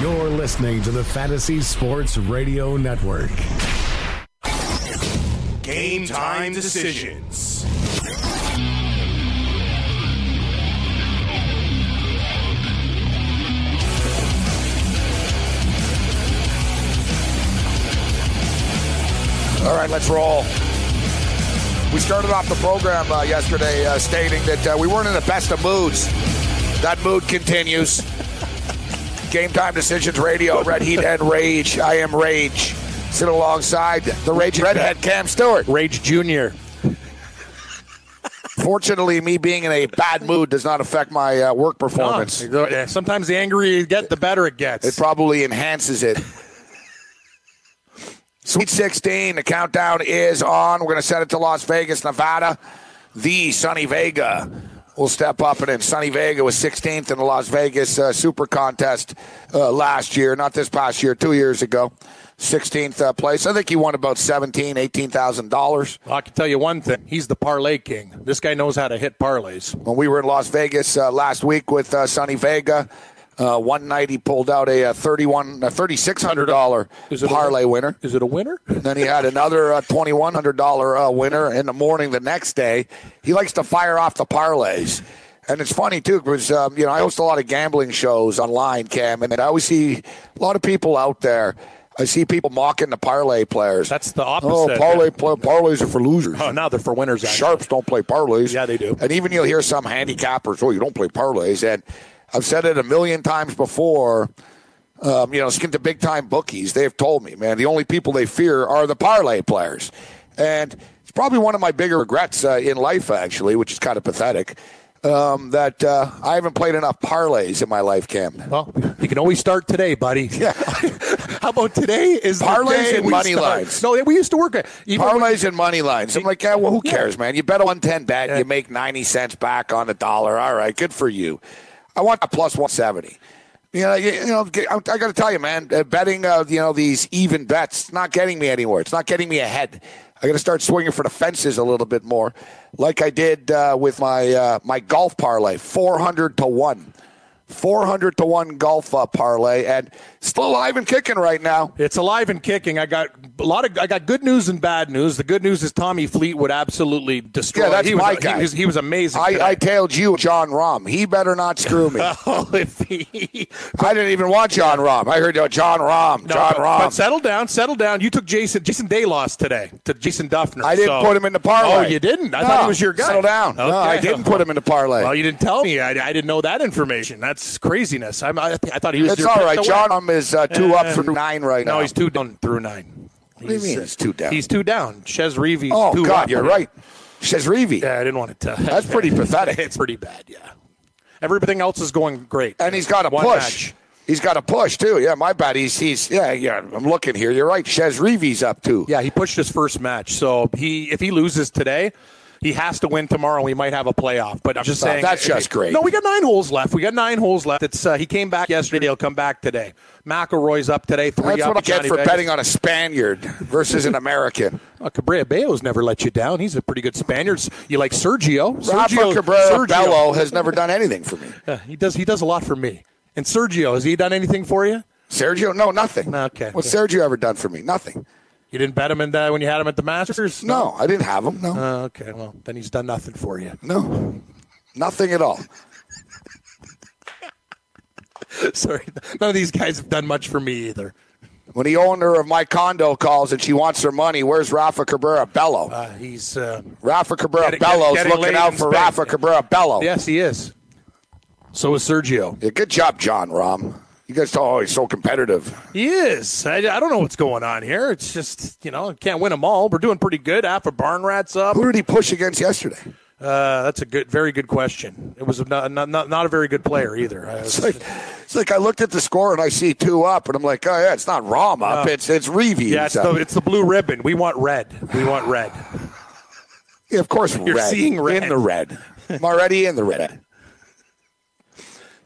You're listening to the Fantasy Sports Radio Network. Game Time Decisions. All right, let's roll. We started off the program yesterday stating that we weren't in the best of moods. That mood continues. Game Time Decisions Radio, Red Heat and Rage. I am Rage. Sit alongside the Raging Redhead, Cam Stewart. Rage Jr. Fortunately, me being in a bad mood does not affect my work performance. No, sometimes the angrier you get, the better it gets. It probably enhances it. Sweet 16, the countdown is on. We're going to send it to Las Vegas, Nevada. The Sonny Vega will step up, and then Sonny Vega was 16th in the Las Vegas Super Contest last year. Not this past year, 2 years ago. 16th place. I think he won about $17,000, $18,000. Well, I can tell you one thing. He's the parlay king. This guy knows how to hit parlays. When we were in Las Vegas last week with Sonny Vega, one night he pulled out a $3,600 parlay winner. Is it a winner? And then he had another $2,100 winner in the morning the next day. He likes to fire off the parlays. And it's funny, too, because I host a lot of gambling shows online, Cam, and I always see a lot of people out there. I see people mocking the parlay players. That's the opposite. Oh, parlays are for losers. Oh, now they're for winners. Actually. Sharps don't play parlays. Yeah, they do. And even you'll hear some handicappers, oh, you don't play parlays, and I've said it a million times before, the big-time bookies, they've told me, man, the only people they fear are the parlay players. And it's probably one of my bigger regrets in life, actually, which is kind of pathetic, that I haven't played enough parlays in my life, Cam. Well, you can always start today, buddy. Yeah. How about today is parlays and money lines? No, we used to work at parlays and money lines. I'm like, yeah, well, who cares, man? You bet a 110 bet, you make 90 cents back on $1. All right, good for you. I want a plus 170. I got to tell you, man, betting, these even bets, not getting me anywhere. It's not getting me ahead. I got to start swinging for the fences a little bit more, like I did with my my golf parlay, 400 to 1, 400 to 1 golf parlay, and still alive and kicking right now. It's alive and kicking. I got good news and bad news. The good news is Tommy Fleetwood absolutely destroyed. Yeah, that's my guy. He was amazing. I tailed you, Jon Rahm. He better not screw me. I didn't even want Jon Rahm. I heard Jon Rahm. But settle down. You took Jason Day lost today to Jason Duffner. I didn't put him in the parlay. Oh, you didn't? I thought he was your guy. Settle down. Okay. No, I didn't put him in the parlay. Well, you didn't tell me. I didn't know that information. That's craziness. I thought he was. It's all right, Jon Rahm is 2 up through 9 right now. No, he's 2 down through 9. What do you mean he's 2 down? He's 2 down. Chez Reavie. Oh, 2 God, up. You're right. Chez Reavie. Yeah, I didn't want to tell. That's pretty pathetic. It's pretty bad, yeah. Everything else is going great. And he's got a one push. Match. He's got a push, too. Yeah, my bad. He's I'm looking here. You're right. Chez Reavie's up, too. Yeah, he pushed his first match. So if he loses today, he has to win tomorrow. We might have a playoff, but I'm just saying that's just great. No, we got 9 holes left. It's he came back yesterday. He'll come back today. McElroy's up today. 3 that's up. That's what I get for betting on a Spaniard versus an American. Well, Cabrera Bello's never let you down. He's a pretty good Spaniard. You like Sergio? Rafa Cabrera Bello has never done anything for me. He does a lot for me. And Sergio, has he done anything for you? Sergio, no, nothing. Okay. What's Sergio ever done for me? Nothing. You didn't bet him when you had him at the Masters? No, I didn't have him, no. Okay, well, then he's done nothing for you. No, nothing at all. Sorry, none of these guys have done much for me either. When the owner of my condo calls and she wants her money, where's Rafa Cabrera Bello? Rafa Cabrera Bello's looking out for Rafa Cabrera Bello. Yes, he is. So is Sergio. Yeah, good job, Jon Rahm. You guys thought, he's so competitive. He is. I don't know what's going on here. It's just, can't win them all. We're doing pretty good. Half a barn rat's up. Who did he push against yesterday? That's a very good question. It was not a very good player either. It's like I looked at the score and I see 2 up, and I'm like, oh, yeah, it's not Rahm up. It's Reavie. Yeah, it's the blue ribbon. We want red. Yeah, of course, you're red. Seeing red. In the red. I'm already in the red.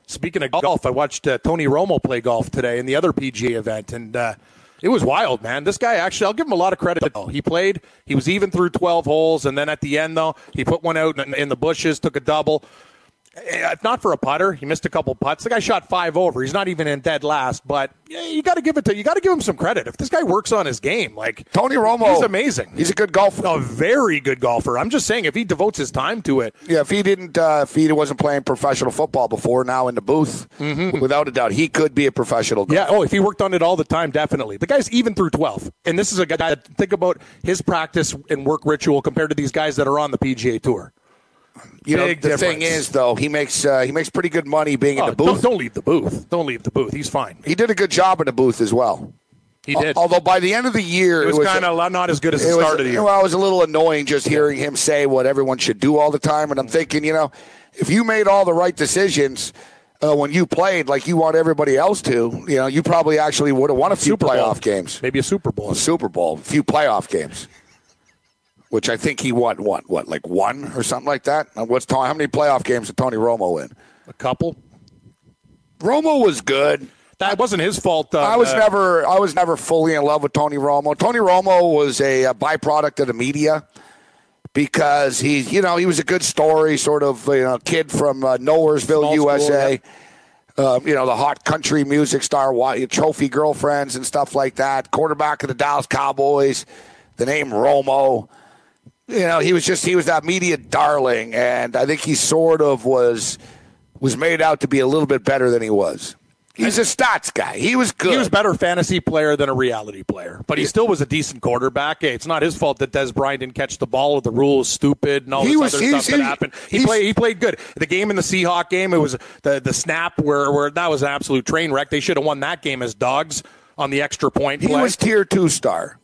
Speaking of golf, I watched Tony Romo play golf today in the other PGA event, and it was wild, man. This guy, actually, I'll give him a lot of credit. He played. He was even through 12 holes, and then at the end, though, he put one out in the bushes, took a double. If not for a putter, he missed a couple putts. The guy shot 5 over. He's not even in dead last, but you got to give him some credit. If this guy works on his game, like Tony Romo, he's amazing. He's a good golfer, a very good golfer. I'm just saying, if he devotes his time to it, yeah. If he wasn't playing professional football before, now in the booth, without a doubt, he could be a professional golfer. Yeah. Oh, if he worked on it all the time, definitely. The guy's even through 12, and this is a guy that think about his practice and work ritual compared to these guys that are on the PGA Tour. You know, the thing is, though, he makes pretty good money being in the booth. Don't leave the booth. Don't leave the booth. He's fine. He did a good job in the booth as well. He did. Although by the end of the year, it was kind of not as good as the start of the year. Well, it was a little annoying just hearing him say what everyone should do all the time. And I'm thinking, you know, if you made all the right decisions when you played like you want everybody else to, you know, you probably actually would have won a few playoff games. Maybe a Super Bowl. A Super Bowl. A few playoff games. Which I think he won, like one or something like that? How many playoff games did Tony Romo win? A couple. Romo was good. That wasn't his fault. I was never fully in love with Tony Romo. Tony Romo was a byproduct of the media because he was a good story, sort of kid from Nowheresville, small USA. School, yeah. The hot country music star, trophy girlfriends and stuff like that. Quarterback of the Dallas Cowboys. The name Romo. He was that media darling, and I think he sort of was made out to be a little bit better than he was. He's a stats guy. He was good. He was a better fantasy player than a reality player, but he still was a decent quarterback. Hey, it's not his fault that Des Bryant didn't catch the ball or the rule is stupid and all this other stuff that happened. He played good. The game in the Seahawks game, it was the snap where that was an absolute train wreck. They should have won that game as dogs on the extra point play. He was tier 2 star.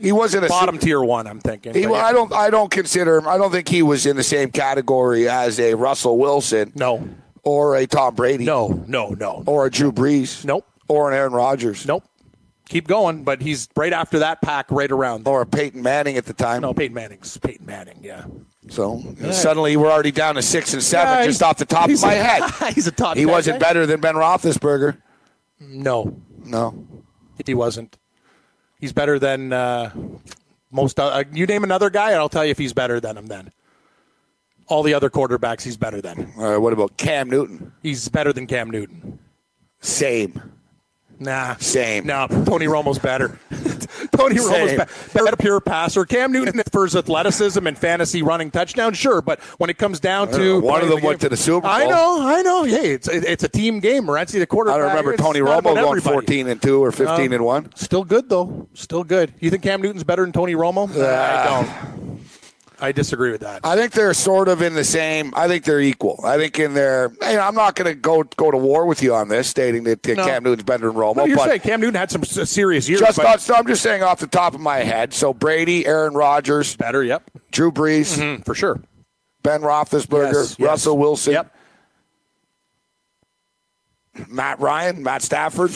He wasn't a bottom tier one. I'm thinking. I don't consider him. I don't think he was in the same category as a Russell Wilson. No. Or a Tom Brady. No. Or a Drew Brees. Nope. Or an Aaron Rodgers. Nope. Keep going, but he's right after that pack, right around. Or a Peyton Manning at the time. No, Peyton Manning. Yeah. So suddenly we're already down to 6 and 7, just off the top of my head. He's a top. He wasn't better than Ben Roethlisberger. No. He wasn't. He's better than most. You name another guy, and I'll tell you if he's better than him then. All the other quarterbacks he's better than. All right, what about Cam Newton? He's better than Cam Newton. Same. No, Tony Romo's better. Better pure passer. Cam Newton for his athleticism and fantasy running touchdowns, sure. But when it comes down to one of them went to the Super Bowl. I know. Hey, it's a team game, Morency, the quarterback. I don't remember Tony Romo going 14-2 or 15-1. Still good though. Still good. You think Cam Newton's better than Tony Romo? I don't. I disagree with that. I think they're sort of in the same. I think they're equal. I think in their. I'm not going to go to war with you on this, stating that Cam Newton's better than Romo. No, you're saying Cam Newton had some serious years. I'm just saying off the top of my head. So Brady, Aaron Rodgers, better. Yep. Drew Brees, for sure. Ben Roethlisberger, yes. Russell Wilson, yep. Matt Ryan, Matt Stafford.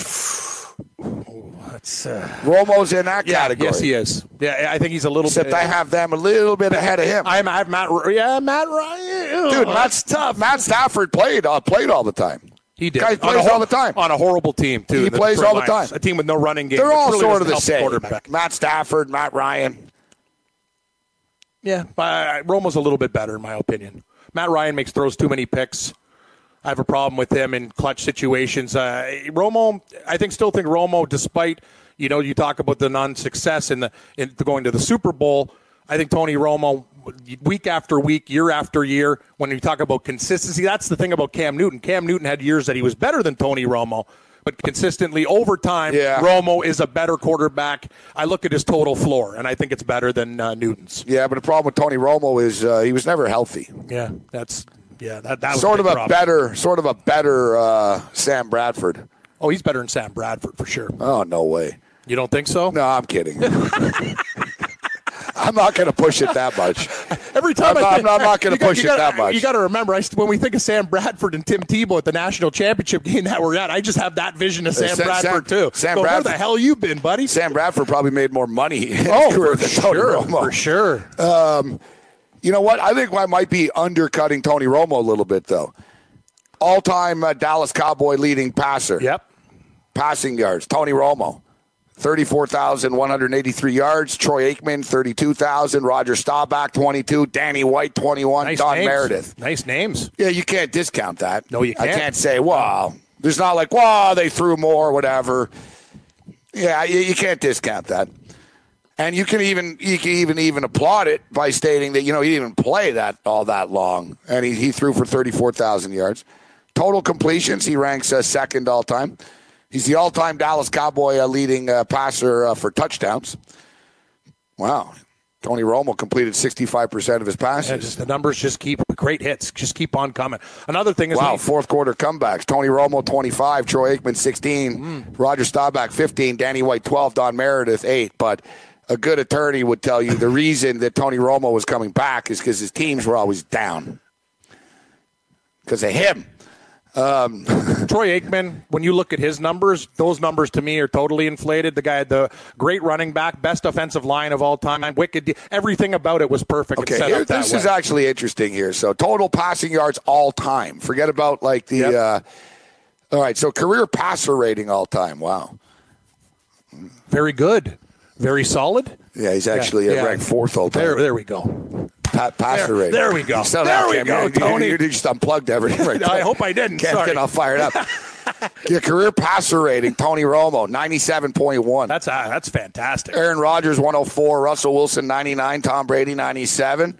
Romo's in that category. Yes, he is. Yeah, I think he's a little bit. Except I have them a little bit ahead of him. I have Matt. Yeah, Matt Ryan. Dude, Matt's tough. Matt Stafford played all the time. He did. Guy plays all the time on a horrible team too. He plays all the time. A team with no running game. They're all really sort of the same. Matt Stafford, Matt Ryan. Yeah, but Romo's a little bit better in my opinion. Matt Ryan throws too many picks. I have a problem with him in clutch situations. Romo, I still think Romo, despite, you talk about the non-success in going to the Super Bowl, I think Tony Romo, week after week, year after year, when you talk about consistency, that's the thing about Cam Newton. Cam Newton had years that he was better than Tony Romo, but consistently over time, Romo is a better quarterback. I look at his total floor, and I think it's better than Newton's. Yeah, but the problem with Tony Romo is he was never healthy. Yeah, that's... Yeah, that was sort of a better Sam Bradford. Oh, he's better than Sam Bradford for sure. Oh, no way. You don't think so? No, I'm kidding. I'm not going to push it that much. Every time I'm not going to push it that much. You got to remember, when we think of Sam Bradford and Tim Tebow at the national championship game that we're at, I just have that vision of Sam Bradford too. Where the hell you been, buddy? Sam Bradford probably made more money. For sure. You know what? I think I might be undercutting Tony Romo a little bit, though. All-time Dallas Cowboy leading passer. Yep. Passing yards, Tony Romo. 34,183 yards. Troy Aikman, 32,000. Roger Staubach, 22. Danny White, 21. Nice Don names. Meredith. Nice names. Yeah, you can't discount that. No, you can't. I can't say, wow. There's not like, wow, they threw more, whatever. Yeah, you can't discount that. And you can even applaud it by stating that, you know, he didn't even play that all that long. And he threw for 34,000 yards. Total completions, he ranks second all time. He's the all-time Dallas Cowboy leading passer for touchdowns. Wow. Tony Romo completed 65% of his passes. Yeah, the numbers just keep great hits. Just keep on coming. Another thing is... wow, fourth quarter comebacks. Tony Romo, 25. Troy Aikman, 16. Roger Staubach, 15. Danny White, 12. Don Meredith, 8. But a good attorney would tell you the reason that Tony Romo was coming back is because his teams were always down. Because of him. Troy Aikman, when you look at his numbers, those numbers to me are totally inflated. The guy had the great running back, best offensive line of all time, wicked. Everything about it was perfect. Okay, set up that this way. Is actually interesting here. So total passing yards all time. Forget about like the all right, so career passer rating all time. Wow. Very good. Very solid. Yeah, he's actually ranked fourth all time. There we go. Passer rating. There we go. Tony. You just unplugged everything. Right? I hope I didn't. Can't get all fired up. Your career passer rating, Tony Romo, 97.1. That's fantastic. Aaron Rodgers, 104. Russell Wilson, 99. Tom Brady, 97.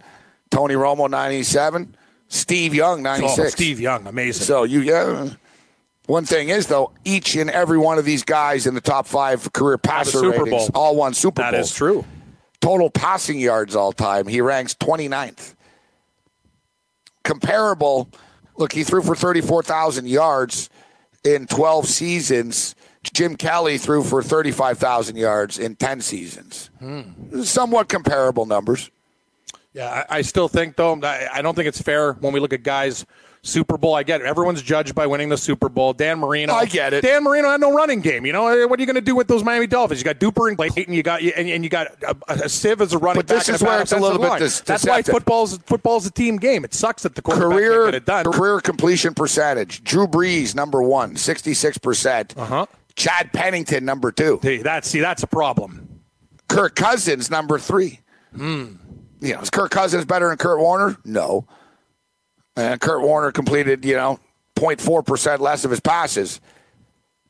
Tony Romo, 97. Steve Young, 96. Oh, Steve Young, amazing. So one thing is, though, each and every one of these guys in the top five career passer ratings all won Super Bowl. That is true. Total passing yards all time, he ranks 29th. Comparable, look, he threw for 34,000 yards in 12 seasons. Jim Kelly threw for 35,000 yards in 10 seasons. Somewhat comparable numbers. Yeah, I still think, though, I don't think it's fair when we look at guys... Super Bowl, I get it. Everyone's judged by winning the Super Bowl. Dan Marino. I get it. Dan Marino had no running game. You know, what are you going to do with those Miami Dolphins? You got Duper and Clayton. You got a sieve as a running back. But this is where it's a little bit deceptive. That's why football's a team game. It sucks that the quarterback can't get it done. Career completion percentage. Drew Brees, number one, 66%. Chad Pennington, number two. That's a problem. Kirk Cousins, number three. You know, is Kirk Cousins better than Kurt Warner? No. And Kurt Warner completed, 0.4% less of his passes.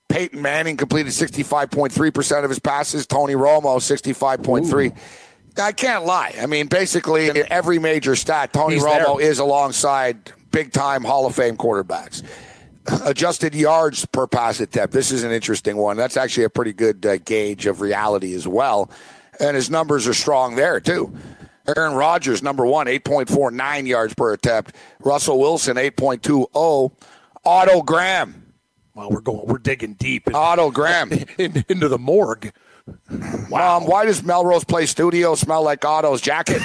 Peyton Manning completed 65.3% of his passes. Tony Romo, 65.3%. I can't lie. I mean, basically, in every major stat, Tony Romo is alongside big-time Hall of Fame quarterbacks. Adjusted yards per pass attempt. This is an interesting one. That's actually a pretty good gauge of reality as well. And his numbers are strong there, too. Aaron Rodgers, number one, 8.49 yards per attempt. Russell Wilson, 8.20. Otto Graham. Well, we're digging deep. Otto Graham. Into the morgue. Wow. Why does Melrose Place Studio smell like Otto's jacket?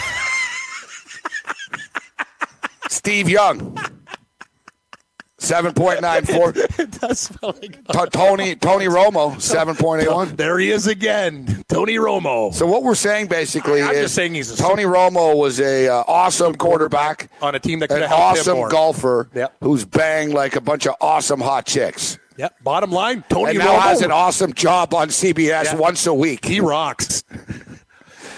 Steve Young. 7.94. It does smell like Tony Romo, 7.81. There he is again, Tony Romo. So what we're saying basically is Tony Romo was an awesome quarterback on a team that could have helped him more. An awesome golfer who's banged like a bunch of awesome hot chicks. Yep, bottom line, Tony Romo. And now has an awesome job on CBS once a week. He rocks.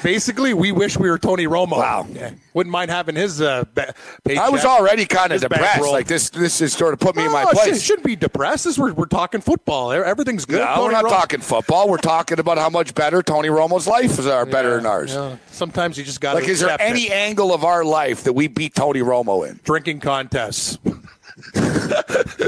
Basically, we wish we were Tony Romo. Wow. Yeah. Wouldn't mind having his paycheck. I was already kind of depressed. Like, this has sort of put me in my place. Shouldn't be depressed. We're talking football. Everything's good. No, we're not talking football. We're talking about how much better Tony Romo's life is better than ours. Yeah. Sometimes you just got to accept it. Is there any angle of our life that we beat Tony Romo in? Drinking contests.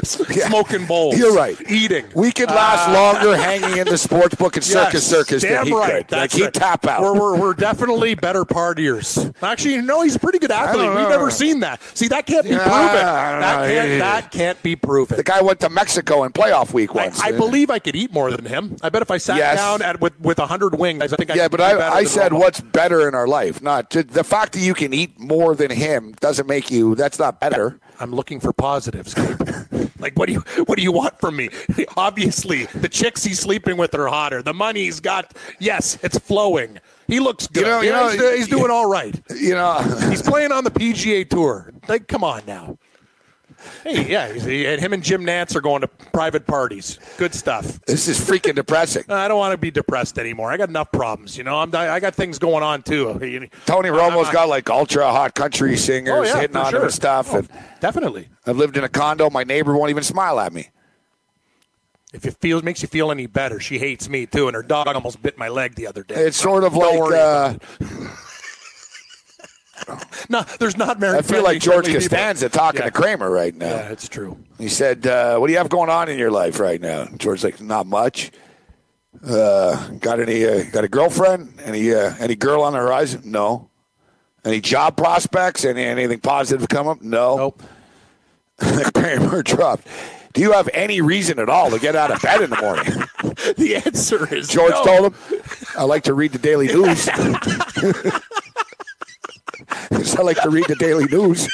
Smoking bowls. You're right. Eating. We could last longer hanging in the sports book and circus than he could. That's like, right. He'd tap out. We're definitely better partiers. Actually, no, he's a pretty good athlete. We've never seen that. See, that can't be proven. That can't be proven. The guy went to Mexico in playoff week once. I believe I could eat more than him. I bet if I sat down with 100 wings, I think I could eat better. Yeah, but I said what's better in our life. The fact that you can eat more than him doesn't make you, that's not better. I'm looking for positives. Like, what do you want from me? Obviously, the chicks he's sleeping with are hotter. The money he's got, yes, it's flowing. He looks good. He's doing all right. He's playing on the PGA Tour. Like, come on now. Hey, yeah, and him and Jim Nantz are going to private parties. Good stuff. This is freaking depressing. I don't want to be depressed anymore. I got enough problems, you know. I got things going on too. Tony Romo's got like ultra hot country singers hitting on him and stuff. Oh, and definitely. I've lived in a condo. My neighbor won't even smile at me. If it makes you feel any better, she hates me too, and her dog almost bit my leg the other day. It's sort of like. No, there's not married. I feel like George Costanza talking to Kramer right now. Yeah, it's true. He said, what do you have going on in your life right now? George's like, not much. Got a girlfriend? Any girl on the horizon? No. Any job prospects? Anything positive come up? No. Nope. Kramer dropped. Do you have any reason at all to get out of bed in the morning? The answer is George no. told him, I like to read the Daily News. I like to read the Daily News.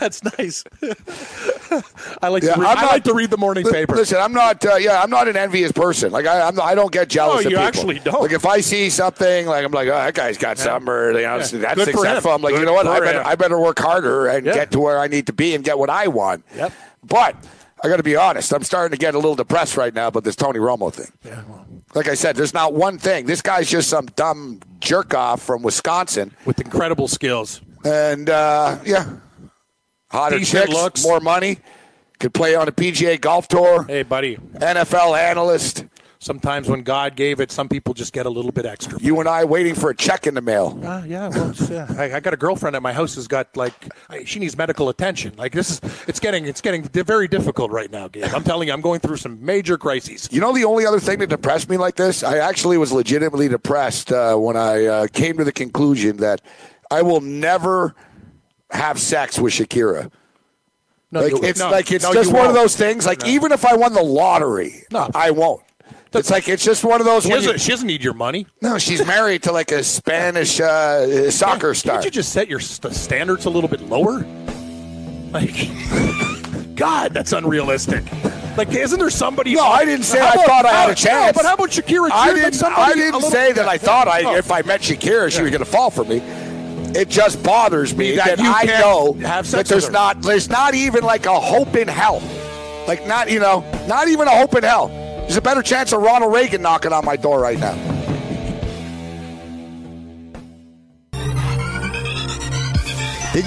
That's nice. I like to read the morning paper. Listen, I'm not an envious person. Like I don't get jealous of people. You actually don't. Like if I see something, like I'm like, oh, that guy's got something, or that's good successful. I'm like, good, you know what? I better work harder and get to where I need to be and get what I want. Yep. But I got to be honest. I'm starting to get a little depressed right now about this Tony Romo thing. Yeah. Well. Like I said, there's not one thing. This guy's just some dumb jerk-off from Wisconsin. With incredible skills. And, hotter decent chicks, looks. More money, could play on a PGA golf tour. Hey, buddy. NFL analyst. Sometimes when God gave it, some people just get a little bit extra. You and I waiting for a check in the mail. I got a girlfriend at my house who's got, she needs medical attention. Like, it's getting very difficult right now, Gabe. I'm telling you, I'm going through some major crises. You know the only other thing that depressed me like this? I actually was legitimately depressed when I came to the conclusion that I will never have sex with Shakira. No, it's just one of those things. Like, even if I won the lottery, I won't. It's just one of those. She doesn't need your money. No, she's married to like a Spanish soccer star. Can't you just set your standards a little bit lower? Like, God, that's unrealistic. Like, isn't there somebody? No, I didn't say I thought I had a chance. No, but how about Shakira? I didn't say that I thought if I met Shakira, she was going to fall for me. It just bothers me that I know that there's not even like a hope in hell. Like, not even a hope in hell. There's a better chance of Ronald Reagan knocking on my door right now. Did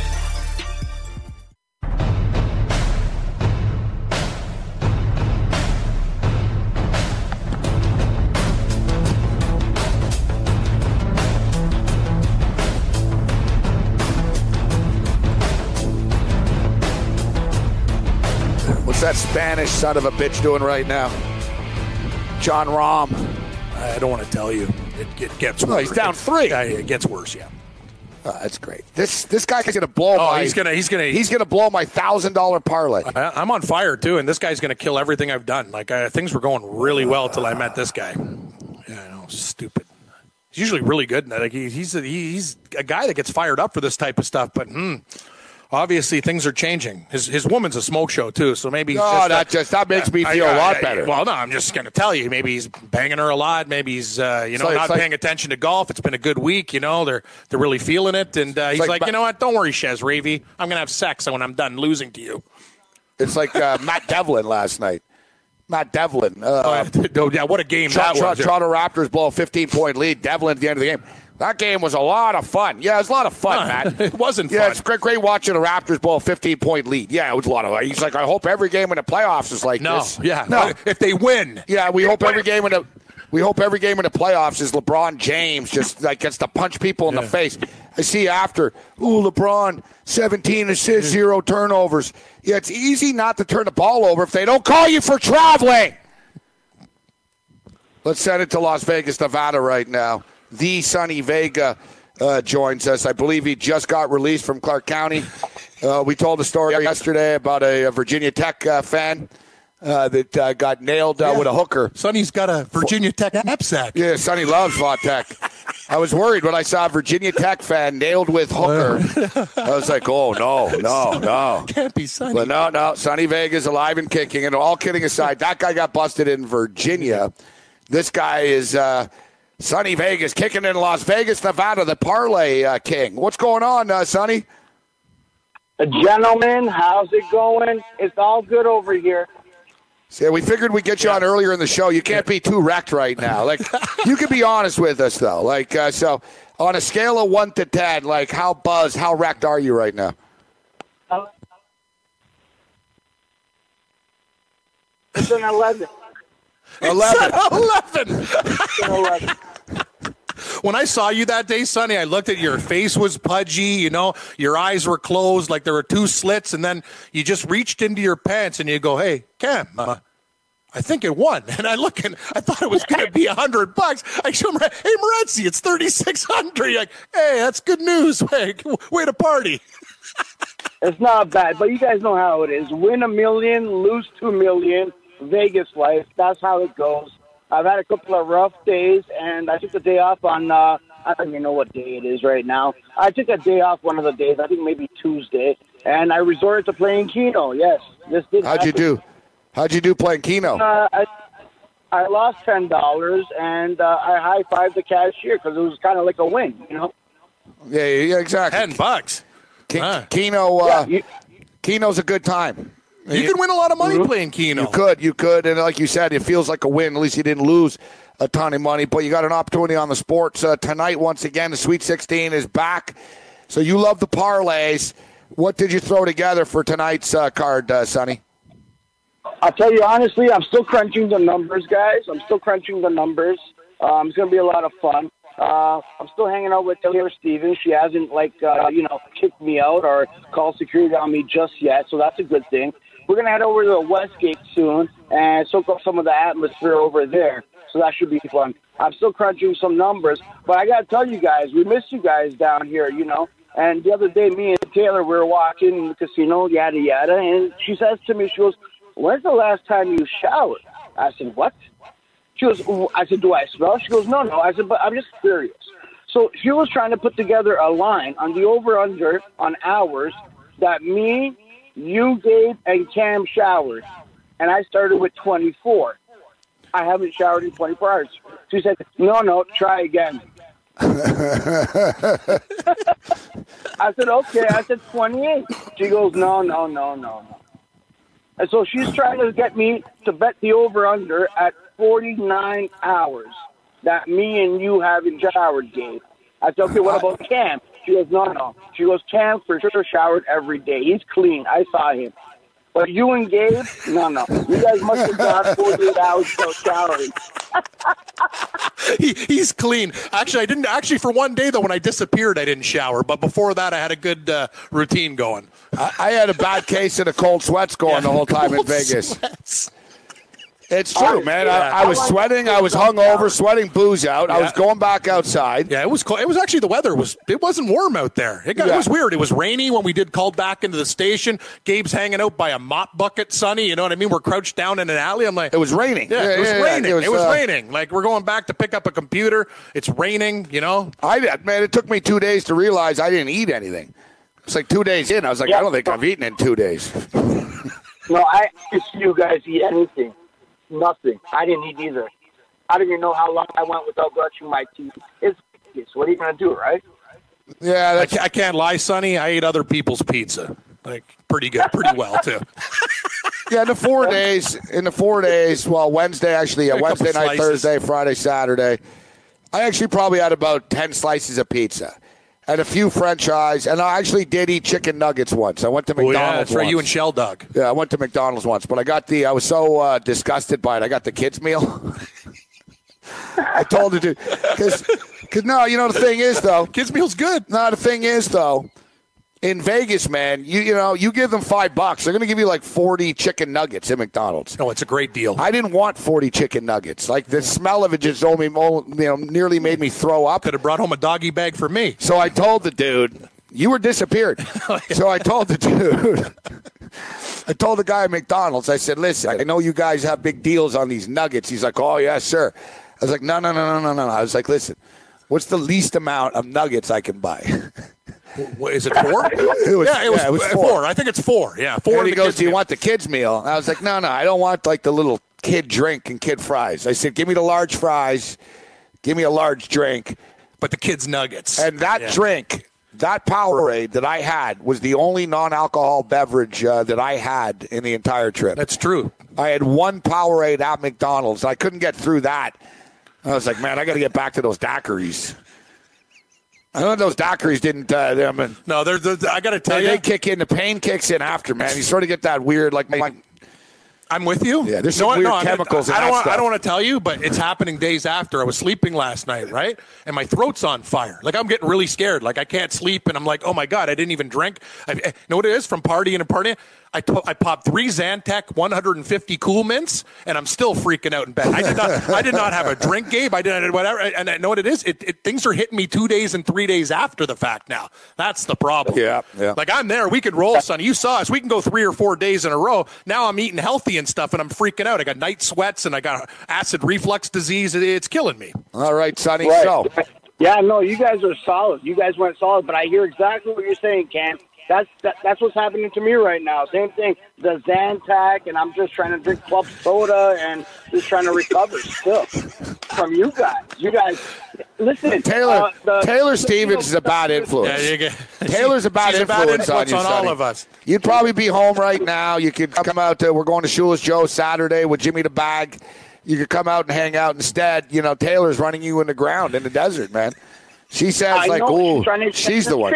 That Spanish son of a bitch doing right now? Jon Rahm. I don't want to tell you. It gets worse. No, he's down 3. It gets worse, yeah. Oh, that's great. This guy's going to blow my... He's going to blow my $1,000 parlay. I'm on fire, too, and this guy's going to kill everything I've done. Like, things were going really well till I met this guy. Yeah, I know. Stupid. He's usually really good. Like, he's a guy that gets fired up for this type of stuff, but... Obviously, things are changing. His woman's a smoke show, too, so maybe... that makes me feel a lot better. Well, no, I'm just going to tell you. Maybe he's banging her a lot. Maybe he's, paying attention to golf. It's been a good week, you know. They're really feeling it. And he's like, you know what? Don't worry, Chez Reavie. I'm going to have sex when I'm done losing to you. It's like Matt Devlin last night. Matt Devlin. What a game that was. Toronto Raptors blow a 15-point lead. Devlin at the end of the game. That game was a lot of fun. Yeah, it was a lot of fun, Matt. It wasn't fun. Yeah, it's great watching the Raptors blow a 15-point lead. Yeah, it was a lot of fun. He's like, I hope every game in the playoffs is like this. No, yeah. No. If they win. Yeah, we hope every game in the we hope every game in the playoffs is LeBron James just like gets to punch people in the face. I see after, ooh, LeBron, 17 assists, 0 turnovers. Yeah, it's easy not to turn the ball over if they don't call you for traveling. Let's send it to Las Vegas, Nevada right now. The Sonny Vega joins us. I believe he just got released from Clark County. We told a story yesterday about a Virginia Tech fan that got nailed with a hooker. Sonny's got a Virginia Tech knapsack. Yeah, Sonny loves Va Tech. I was worried when I saw a Virginia Tech fan nailed with hooker. I was like, oh, no. Can't be Sonny. But no, Sonny Vega's alive and kicking. And all kidding aside, that guy got busted in Virginia. This guy is Sonny Vegas kicking in Las Vegas, Nevada, the parlay king. What's going on, Sonny? Gentlemen, how's it going? It's all good over here. See, we figured we'd get you on earlier in the show. You can't be too wrecked right now. Like, you can be honest with us, though. Like, so on a scale of 1 to 10, like, how buzzed, how wrecked are you right now? It's an 11. 11. It's 11. When I saw you that day, Sonny, I looked at your face was pudgy, your eyes were closed like there were two slits, and then you just reached into your pants and you go, hey, Cam, I think it won. And I look and I thought it was going to be $100. I show him, hey, Morenzi, it's 3,600. You're like, hey, that's good news. Way to party. It's not bad, but you guys know how it is. Win $1 million, lose $2 million. Vegas life. That's how it goes. I've had a couple of rough days, and I took the day off on, I don't even know what day it is right now. I took a day off one of the days, I think maybe Tuesday, and I resorted to playing Keno. Yes, this did happen. How'd you do playing Keno? I lost $10, and I high-fived the cashier because it was kind of like a win, Yeah, exactly. $10. Keno, Keno's a good time. You could win a lot of money playing Keno. You could. And like you said, it feels like a win. At least you didn't lose a ton of money. But you got an opportunity on the sports tonight. Once again, the Sweet 16 is back. So you love the parlays. What did you throw together for tonight's card, Sonny? I'll tell you honestly, I'm still crunching the numbers, guys. It's going to be a lot of fun. I'm still hanging out with Taylor Stevens. She hasn't, kicked me out or called security on me just yet. So that's a good thing. We're going to head over to the Westgate soon and soak up some of the atmosphere over there. So that should be fun. I'm still crunching some numbers. But I got to tell you guys, we miss you guys down here, And the other day, me and Taylor, we were walking in the casino, yada, yada. And she says to me, she goes, when's the last time you showered? I said, what? She goes, I said, do I smell? She goes, no. I said, but I'm just curious. So she was trying to put together a line on the over-under on hours that me, you, Gabe, and Cam showered, and I started with 24. I haven't showered in 24 hours. She said, no, try again. I said, okay. I said, 28. She goes, no. And so she's trying to get me to bet the over-under at 49 hours that me and you haven't showered, Gabe. I said, okay, what about Cam? She goes, no. She goes, Cam for sure showered every day. He's clean. I saw him. But you and Gabe, no. You guys must have got 48 hours without showering. He's clean. Actually, I didn't. Actually, for one day, though, when I disappeared, I didn't shower. But before that, I had a good routine going. I had a bad case of the cold sweats going the whole time in Vegas. It's true, man. I was sweating. I was hungover, sweating booze out. Yeah. I was going back outside. Yeah, it was cold. It was actually the weather. It wasn't warm out there. It was weird. It was rainy when we did call back into the station. Gabe's hanging out by a mop bucket, Sonny. You know what I mean? We're crouched down in an alley. I'm like, it was raining. Yeah, it was raining. It was raining. Like, we're going back to pick up a computer. It's raining, it took me 2 days to realize I didn't eat anything. It's like 2 days in. I was like, I don't think I've eaten in 2 days. No, I didn't see you guys eat anything. Nothing. I didn't eat either. I didn't even know how long I went without brushing my teeth. It's what are you going to do, right? Yeah, I can't lie, Sonny. I ate other people's pizza. Like, pretty good, pretty well, too. Yeah, in the four days, well, Wednesday night, slices. Thursday, Friday, Saturday, I actually probably had about 10 slices of pizza and a few french fries, and I actually did eat chicken nuggets once. I went to McDonald's that's right, you and Shell Dog. Yeah, I went to McDonald's once, but I was so disgusted by it, I got the kids' meal. I told her to. Because no, you know, the thing is, though. Kids meal's good. No, the thing is, though, in Vegas, man, you know, you give them $5, they're going to give you like 40 chicken nuggets at McDonald's. No, it's a great deal. I didn't want 40 chicken nuggets. Like, the smell of it just nearly made me throw up. Could have brought home a doggy bag for me. So I told the dude. You were disappeared. So I told the dude, I told the guy at McDonald's, I said, listen, I know you guys have big deals on these nuggets. He's like, oh, yes, sir. I was like, no. I was like, listen, what's the least amount of nuggets I can buy? Is it four? It was four. I think it's four. Yeah, four. And he goes, do you want the kids' meal? And I was like, no, I don't want like the little kid drink and kid fries. I said, give me the large fries. Give me a large drink. But the kids' nuggets. And that drink... That Powerade that I had was the only non-alcohol beverage that I had in the entire trip. That's true. I had one Powerade at McDonald's. I couldn't get through that. I was like, man, I got to get back to those daiquiris. I know those daiquiris didn't. I got to tell you, they kick in. The pain kicks in after, man. You sort of get that weird, like I'm with you. Yeah, there's some weird chemicals in that stuff. I don't want to tell you, but it's happening days after. I was sleeping last night, right? And my throat's on fire. Like, I'm getting really scared. Like, I can't sleep, and I'm like, oh, my God, I didn't even drink. You know what it is from partying and partying? I popped 3 Zantac, 150 Cool Mints, and I'm still freaking out in bed. I did not have a drink, Gabe. I didn't whatever. And I know what it is. Things are hitting me 2 days and 3 days after the fact now. That's the problem. Yeah. Like, I'm there. We could roll, Sonny. You saw us. We can go 3 or 4 days in a row. Now I'm eating healthy and stuff, and I'm freaking out. I got night sweats, and I got acid reflux disease. It's killing me. All right, Sonny. Right. So. Yeah, no, you guys are solid. You guys went solid, but I hear exactly what you're saying, Cam. That's what's happening to me right now. Same thing, the Zantac, and I'm just trying to drink club soda and just trying to recover still from you guys. You guys, listen. Taylor Stevens is a bad influence. Taylor's a bad influence on you, Sonny. All of us. You'd probably be home right now. You could come out to, we're going to Shoeless Joe Saturday with Jimmy the Bag. You could come out and hang out instead. You know, Taylor's running you in the ground in the desert, man. She sounds like, ooh, she's the one.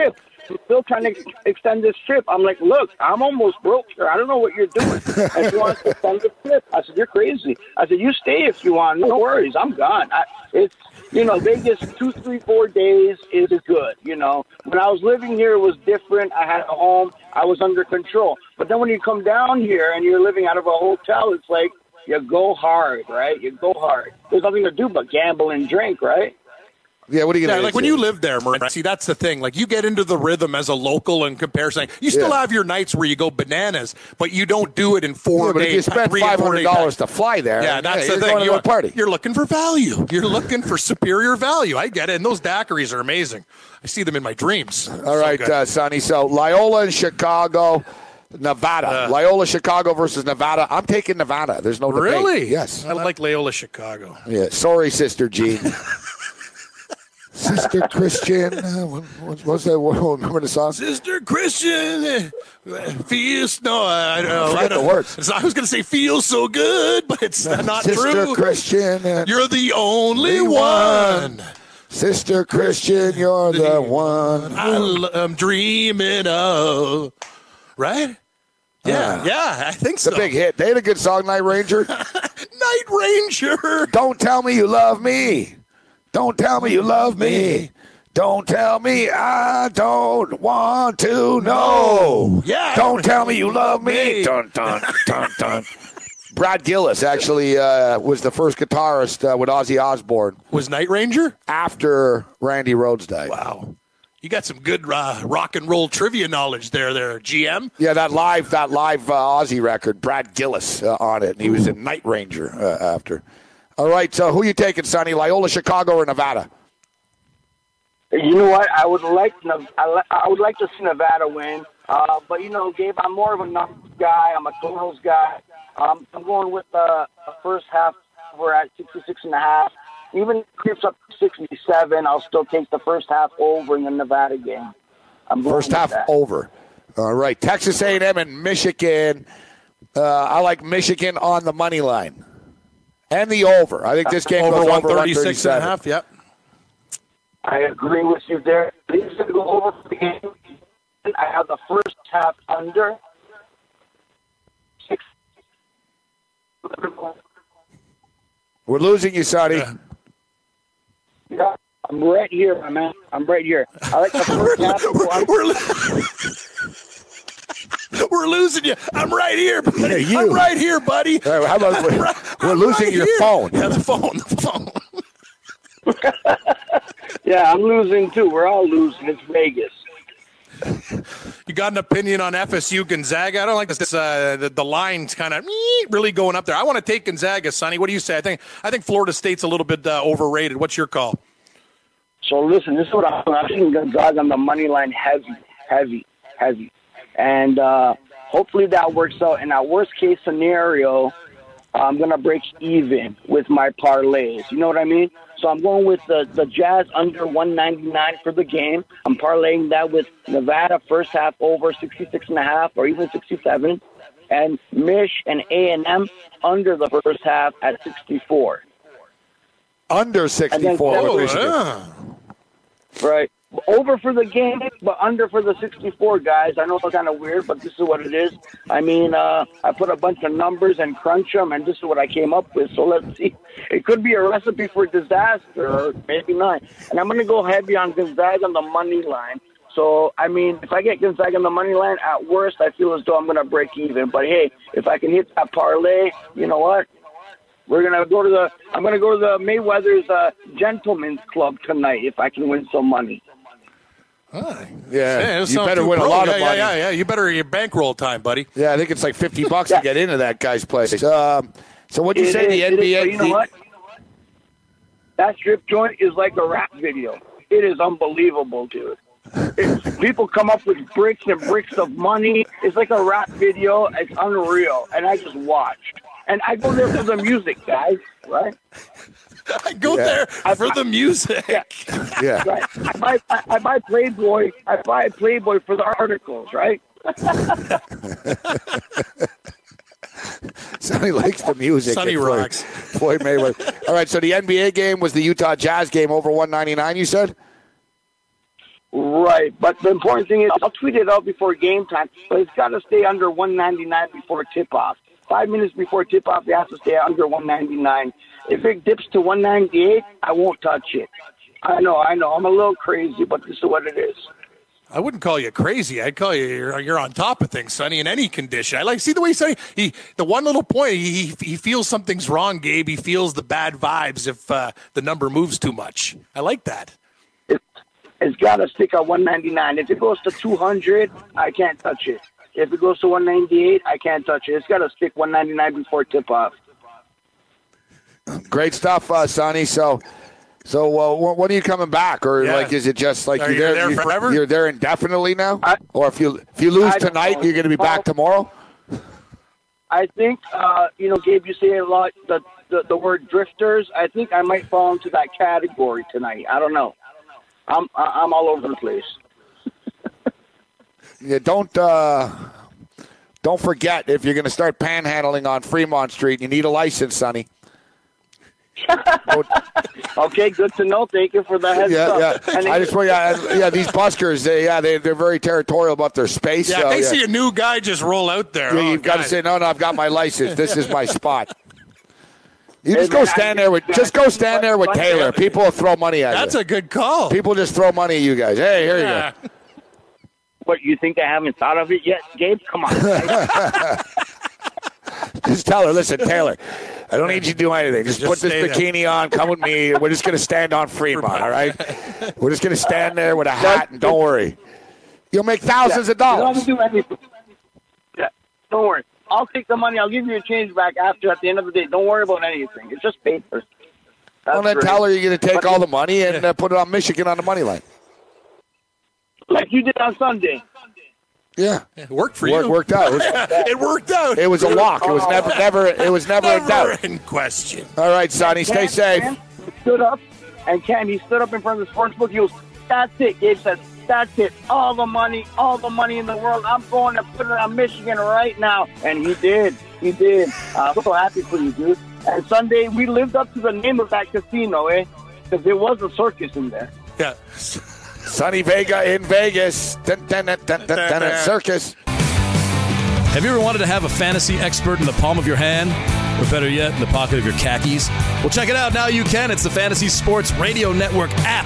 I'm still trying to extend this trip. I'm like, look, I'm almost broke here. I don't know what you're doing. If you want to extend the trip, I said, you're crazy. I said, you stay if you want. No worries. I'm gone. It's, you know, Vegas, 2, 3, 4 days is good, you know. When I was living here, it was different. I had a home. I was under control. But then when you come down here and you're living out of a hotel, it's like you go hard, right? You go hard. There's nothing to do but gamble and drink, right? Yeah, what are you going to do? Like, when you live there, Murray, see, that's the thing. Like, you get into the rhythm as a local and comparison. You still have your nights where you go bananas, but you don't do it in 4 days. But if you spent $500 to fly there, that's the thing. You're looking for value. You're looking for superior value. I get it. And those daiquiris are amazing. I see them in my dreams. All right, Sonny. So, Loyola and Chicago, Nevada. Loyola Chicago versus Nevada. I'm taking Nevada. There's no debate. Really? Yes. I like Loyola Chicago. Yeah. Sorry, Sister Jean. Sister Christian, what was that? Remember the song? Sister Christian, feels I don't know the words. I was going to say feels so good, but it's not Sister true. Sister Christian, you're the only one. Sister Christian, you're the one I'm dreaming of. Right? Yeah, I think so. The big hit. They had a good song, Night Ranger. Night Ranger. Don't tell me you love me. Don't tell me you love me. Don't tell me I don't want to know. Yeah. Don't tell me you love me. Dun, dun, dun, dun. Brad Gillis actually was the first guitarist with Ozzy Osbourne. Was Night Ranger? After Randy Rhoads died. Wow. You got some good rock and roll trivia knowledge there, GM. Yeah, that live Ozzy record, Brad Gillis on it. And he was in Night Ranger after. All right, so who you taking, Sonny? Loyola, Chicago, or Nevada? You know what? I would like to see Nevada win. But, you know, Gabe, I'm more of a numbers guy. I'm a totals guy. I'm going with the first half. We're at 66.5. Even if it creeps up to 67, I'll still take the first half over in the Nevada game. First half over. All right, Texas A&M and Michigan. I like Michigan on the money line. And the over. I think this game goes over 136.5. Yep. I agree with you there. These are going to go over for the game. I have the first half under 6. We're losing you, Sonny. Yeah. I'm right here, my man. I'm right here. I like the first half. We're losing you. I'm right here, buddy. Yeah, you. I'm right here, buddy. Right, how about we're losing right your here. Phone? Yeah, the phone. Yeah, I'm losing too. We're all losing. It's Vegas. You got an opinion on FSU Gonzaga? I don't like this. The line's kind of really going up there. I want to take Gonzaga, Sonny. What do you say? I think Florida State's a little bit overrated. What's your call? So listen, this is what I think. Gonzaga on the money line, heavy. And hopefully that works out. In our worst-case scenario, I'm going to break even with my parlays. You know what I mean? So I'm going with the Jazz under 199 for the game. I'm parlaying that with Nevada first half over 66.5 or even 67. And Mich and A&M under the first half at 64. Under 64. Right. Over for the game, but under for the 64, guys. I know it's kind of weird, but this is what it is. I mean, I put a bunch of numbers and crunch them, and this is what I came up with. So let's see. It could be a recipe for disaster, or maybe not. And I'm going to go heavy on Gonzaga on the money line. So, I mean, if I get Gonzaga on the money line, at worst, I feel as though I'm going to break even. But, hey, if I can hit that parlay, you know what? I'm going to go to the Mayweather's Gentlemen's Club tonight if I can win some money. Huh. Yeah, you better win a lot of money. Yeah. You better your bankroll time, buddy. Yeah, I think it's like $50 to get into that guy's place. So what'd you say? The NBA. You know what? That strip joint is like a rap video. It is unbelievable, dude. People come up with bricks and bricks of money. It's like a rap video. It's unreal, and I just watched. And I go there for the music, guys, right? I go there for the music. Yeah. Right. I buy Playboy. I buy Playboy for the articles, right? Sonny likes the music. Sonny rocks. Floyd Mayweather. All right, so the NBA game was the Utah Jazz game over 199, you said? Right, but the important thing is I'll tweet it out before game time, but it's got to stay under 199 before tip-off. 5 minutes before tip-off, they have to stay under 199. If it dips to 198, I won't touch it. I know. I'm a little crazy, but this is what it is. I wouldn't call you crazy. I'd call you you're on top of things, Sonny, in any condition. I like see the way Sonny, the one little point, he feels something's wrong, Gabe. He feels the bad vibes if the number moves too much. I like that. It's got to stick at 199. If it goes to 200, I can't touch it. If it goes to 198, I can't touch it. It's got to stick 199 before tip-off. Great stuff, Sonny. So when are you coming back? Or like, is it just like you're there forever? You're there indefinitely now? Or if you lose tonight, you're going to be back tomorrow? I think, Gabe, you say a lot the word drifters. I think I might fall into that category tonight. I don't know. I'm all over the place. Yeah, don't forget if you're going to start panhandling on Fremont Street, you need a license, Sonny. Okay, good to know. Thank you for the heads up. Yeah. These buskers, they're very territorial about their space. Yeah, they see a new guy just roll out there. Yeah, you've got to say, no, I've got my license. This is my spot. Just go stand there with Taylor. People will throw money at you. That's a good call. People just throw money at you guys. Hey, here you go. What, you think I haven't thought of it yet, Gabe? Come on. Just tell her, listen, Taylor, I don't need you to do anything. Just put this bikini on. Come with me. We're just going to stand on Fremont, all right? We're just going to stand there with a hat, and don't worry. You'll make thousands of dollars. You don't have to do anything. Yeah, don't worry. I'll take the money. I'll give you your change back after at the end of the day. Don't worry about anything. It's just paper. Well, then tell her you're going to take all the money and put it on Michigan on the money line. Like you did on Sunday. Yeah. It worked for you. Worked out. It worked out. It was a lock. It was never a doubt. In question. All right, Sonny, stay safe. He stood up in front of the sportsbook. He was, that's it. Gabe says, that's it. All the money in the world. I'm going to put it on Michigan right now. And he did. I'm so happy for you, dude. And Sunday, we lived up to the name of that casino, eh? Because there was a circus in there. Yeah. Sonny Vega in Vegas. Circus. Have you ever wanted to have a fantasy expert in the palm of your hand? Or better yet, in the pocket of your khakis. Well, check it out. Now you can. It's the Fantasy Sports Radio Network app.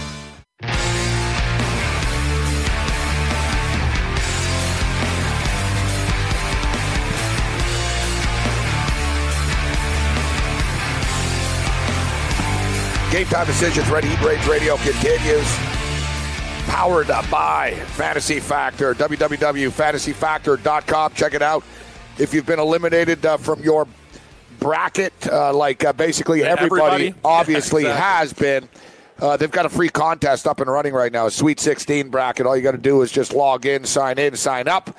Game Time Decisions, Red Heat Rage Radio continues. Powered by Fantasy Factor, www.fantasyfactor.com. Check it out. If you've been eliminated from your bracket, basically everybody obviously has been, they've got a free contest up and running right now, a Sweet 16 bracket. All you got to do is just log in, sign up,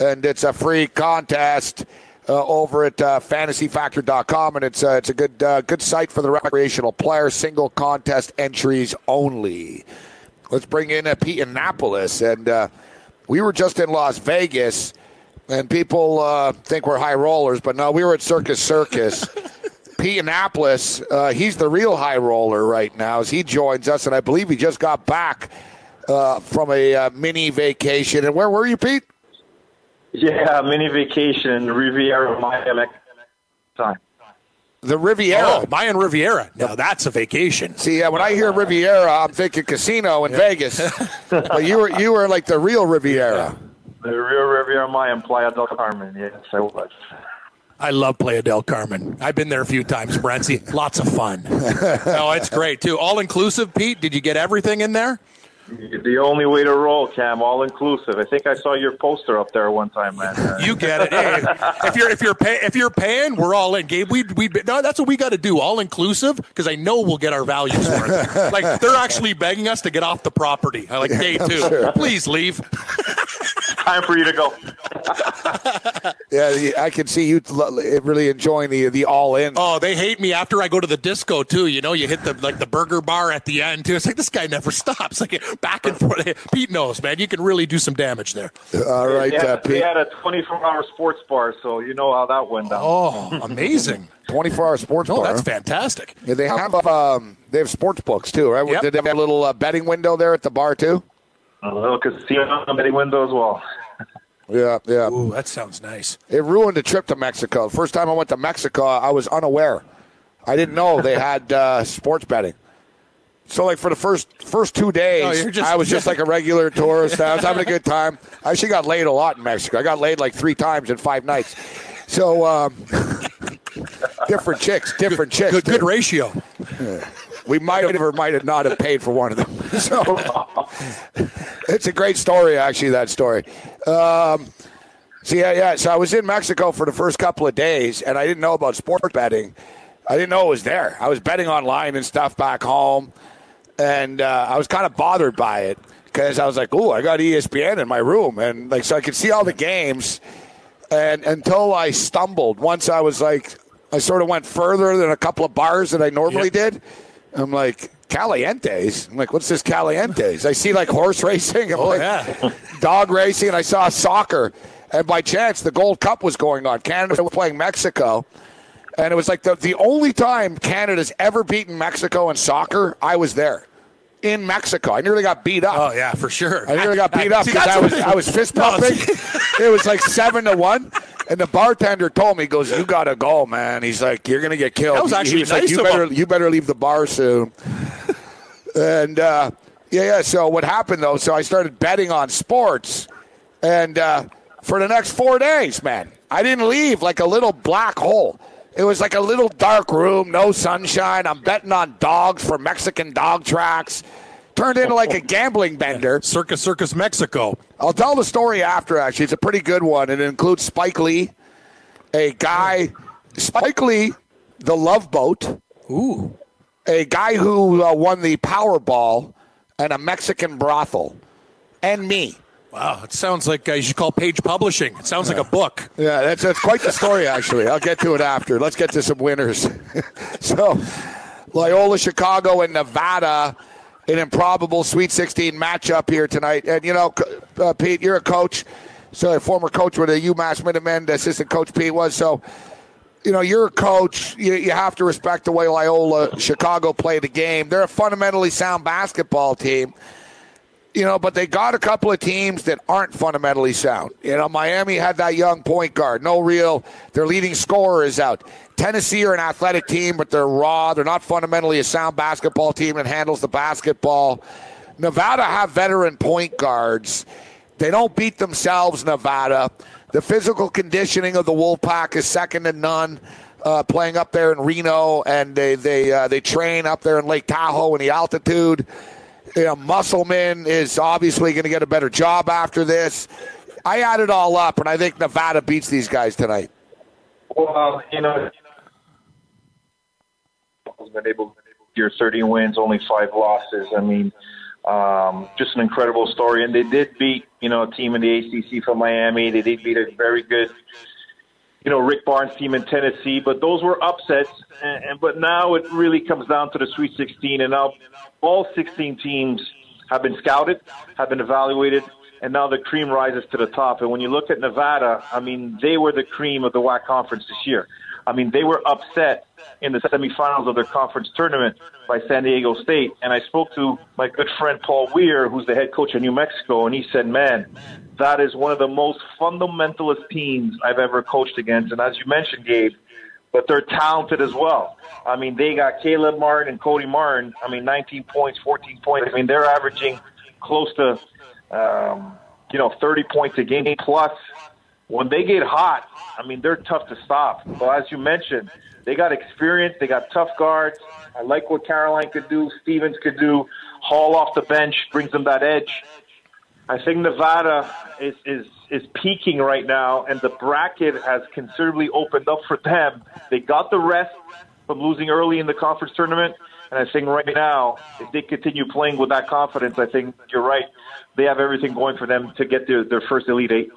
and it's a free contest. Over at fantasyfactor.com, and it's a good site for the recreational player, single contest entries only. Let's bring in Pete Yiannopoulos, and we were just in Las Vegas, and people think we're high rollers, but no, we were at Circus. Pete Yiannopoulos, he's the real high roller right now as he joins us, and I believe he just got back from a mini vacation. And where were you, Pete? Yeah, mini vacation, Riviera, Maya. The Riviera, Mayan Riviera. Now that's a vacation. See, when I hear Riviera, I'm thinking casino in Vegas. But you were like the real Riviera. The real Riviera Maya in Playa del Carmen. Yes, I was. I love Playa del Carmen. I've been there a few times, Brency. Lots of fun. No, it's great too. All inclusive, Pete. Did you get everything in there? The only way to roll, Cam, all-inclusive. I think I saw your poster up there one time, man. You get it. Hey, if you're paying, we're all in, Gabe. No, that's what we got to do, all-inclusive, because I know we'll get our values for it. Like, they're actually begging us to get off the property. Day two. Sure. Please leave. Time for you to go. Yeah, I can see you really enjoying the all-in. Oh, they hate me after I go to the disco, too. You know, you hit the burger bar at the end, too. It's like, this guy never stops. Like, back and forth. Pete knows, man. You can really do some damage there. All right, Pete. We had a 24-hour sports bar, so you know how that went down. Oh, amazing. 24-hour sports bar. Oh, that's fantastic. Yeah, they have sports books, too, right? Yep. Did they have a little betting window there at the bar, too? A little casino betting window as well. Yeah. Ooh, that sounds nice. It ruined the trip to Mexico. First time I went to Mexico, I was unaware. I didn't know they had sports betting. So, for the first 2 days, I was just like a regular tourist. I was having a good time. I actually got laid a lot in Mexico. I got laid 3 times in 5 nights. So, different chicks. Good ratio. Yeah. We might have or might have not have paid for one of them. So, it's a great story, actually, that story. So I was in Mexico for the first couple of days, and I didn't know about sports betting. I didn't know it was there. I was betting online and stuff back home. And I was kind of bothered by it because I was like, "Ooh, I got ESPN in my room," and so I could see all the games. And until I stumbled, once I was I sort of went further than a couple of bars that I normally did. I'm like, Calientes. I'm like, what's this Calientes? I see horse racing. I'm dog racing, and I saw soccer. And by chance, the Gold Cup was going on. Canada was playing Mexico. And it was the only time Canada's ever beaten Mexico in soccer, I was there. In Mexico. I nearly got beat up. Oh, yeah, for sure. I nearly got beat up because I was fist pumping. It was 7-1. And the bartender told me, he goes, "You got to go, man." He's like, "You're going to get killed." That was actually nice of him. You better leave the bar soon. And, so what happened, though, so I started betting on sports. And for the next 4 days, man, I didn't leave a little black hole. It was a little dark room, no sunshine. I'm betting on dogs for Mexican dog tracks. Turned into a gambling bender. Circus Mexico. I'll tell the story after, actually. It's a pretty good one. It includes Spike Lee, a guy. Spike Lee, the Love Boat. Ooh. A guy who won the Powerball and a Mexican brothel. And me. Wow, it sounds like you should call Page Publishing. It sounds like a book. Yeah, that's quite the story, actually. I'll get to it after. Let's get to some winners. So, Loyola, Chicago, and Nevada, an improbable Sweet 16 matchup here tonight. And, Pete, you're a coach. So a former coach with the UMass Minutemen, the assistant coach Pete was. So, you know, you're a coach. You have to respect the way Loyola Chicago played the game. They're a fundamentally sound basketball team. You know, but they got a couple of teams that aren't fundamentally sound. You know, Miami had that young point guard. No real, their leading scorer is out. Tennessee are an athletic team, but they're raw. They're not fundamentally a sound basketball team that handles the basketball. Nevada have veteran point guards. They don't beat themselves, Nevada. The physical conditioning of the Wolfpack is second to none. Playing up there in Reno, and they train up there in Lake Tahoe in the altitude. You know, Musselman is obviously going to get a better job after this. I add it all up, and I think Nevada beats these guys tonight. Well, you know, I've been able to get 30 wins, only 5 losses. I mean, just an incredible story. And they did beat, you know, a team in the ACC from Miami. They did beat a very good, you know, Rick Barnes team in Tennessee. But those were upsets. But now it really comes down to the Sweet 16, and now all 16 teams have been scouted, have been evaluated, and now the cream rises to the top. And when you look at Nevada, I mean, they were the cream of the WAC conference this year. I mean, they were upset in the semifinals of their conference tournament by San Diego State. And I spoke to my good friend Paul Weir, who's the head coach of New Mexico, and he said, man, that is one of the most fundamentalist teams I've ever coached against. And as you mentioned, Gabe, but they're talented as well. I mean, they got Caleb Martin and Cody Martin. I mean, 19 points, 14 points. I mean, they're averaging close to, 30 points a game. Plus, when they get hot, I mean, they're tough to stop. So as you mentioned, they got experience. They got tough guards. I like what Caroline could do. Stevens could do. Hall off the bench brings them that edge. I think Nevada is peaking right now, and the bracket has considerably opened up for them. They got the rest from losing early in the conference tournament, and I think right now, if they continue playing with that confidence, I think you're right. They have everything going for them to get their first Elite Eight.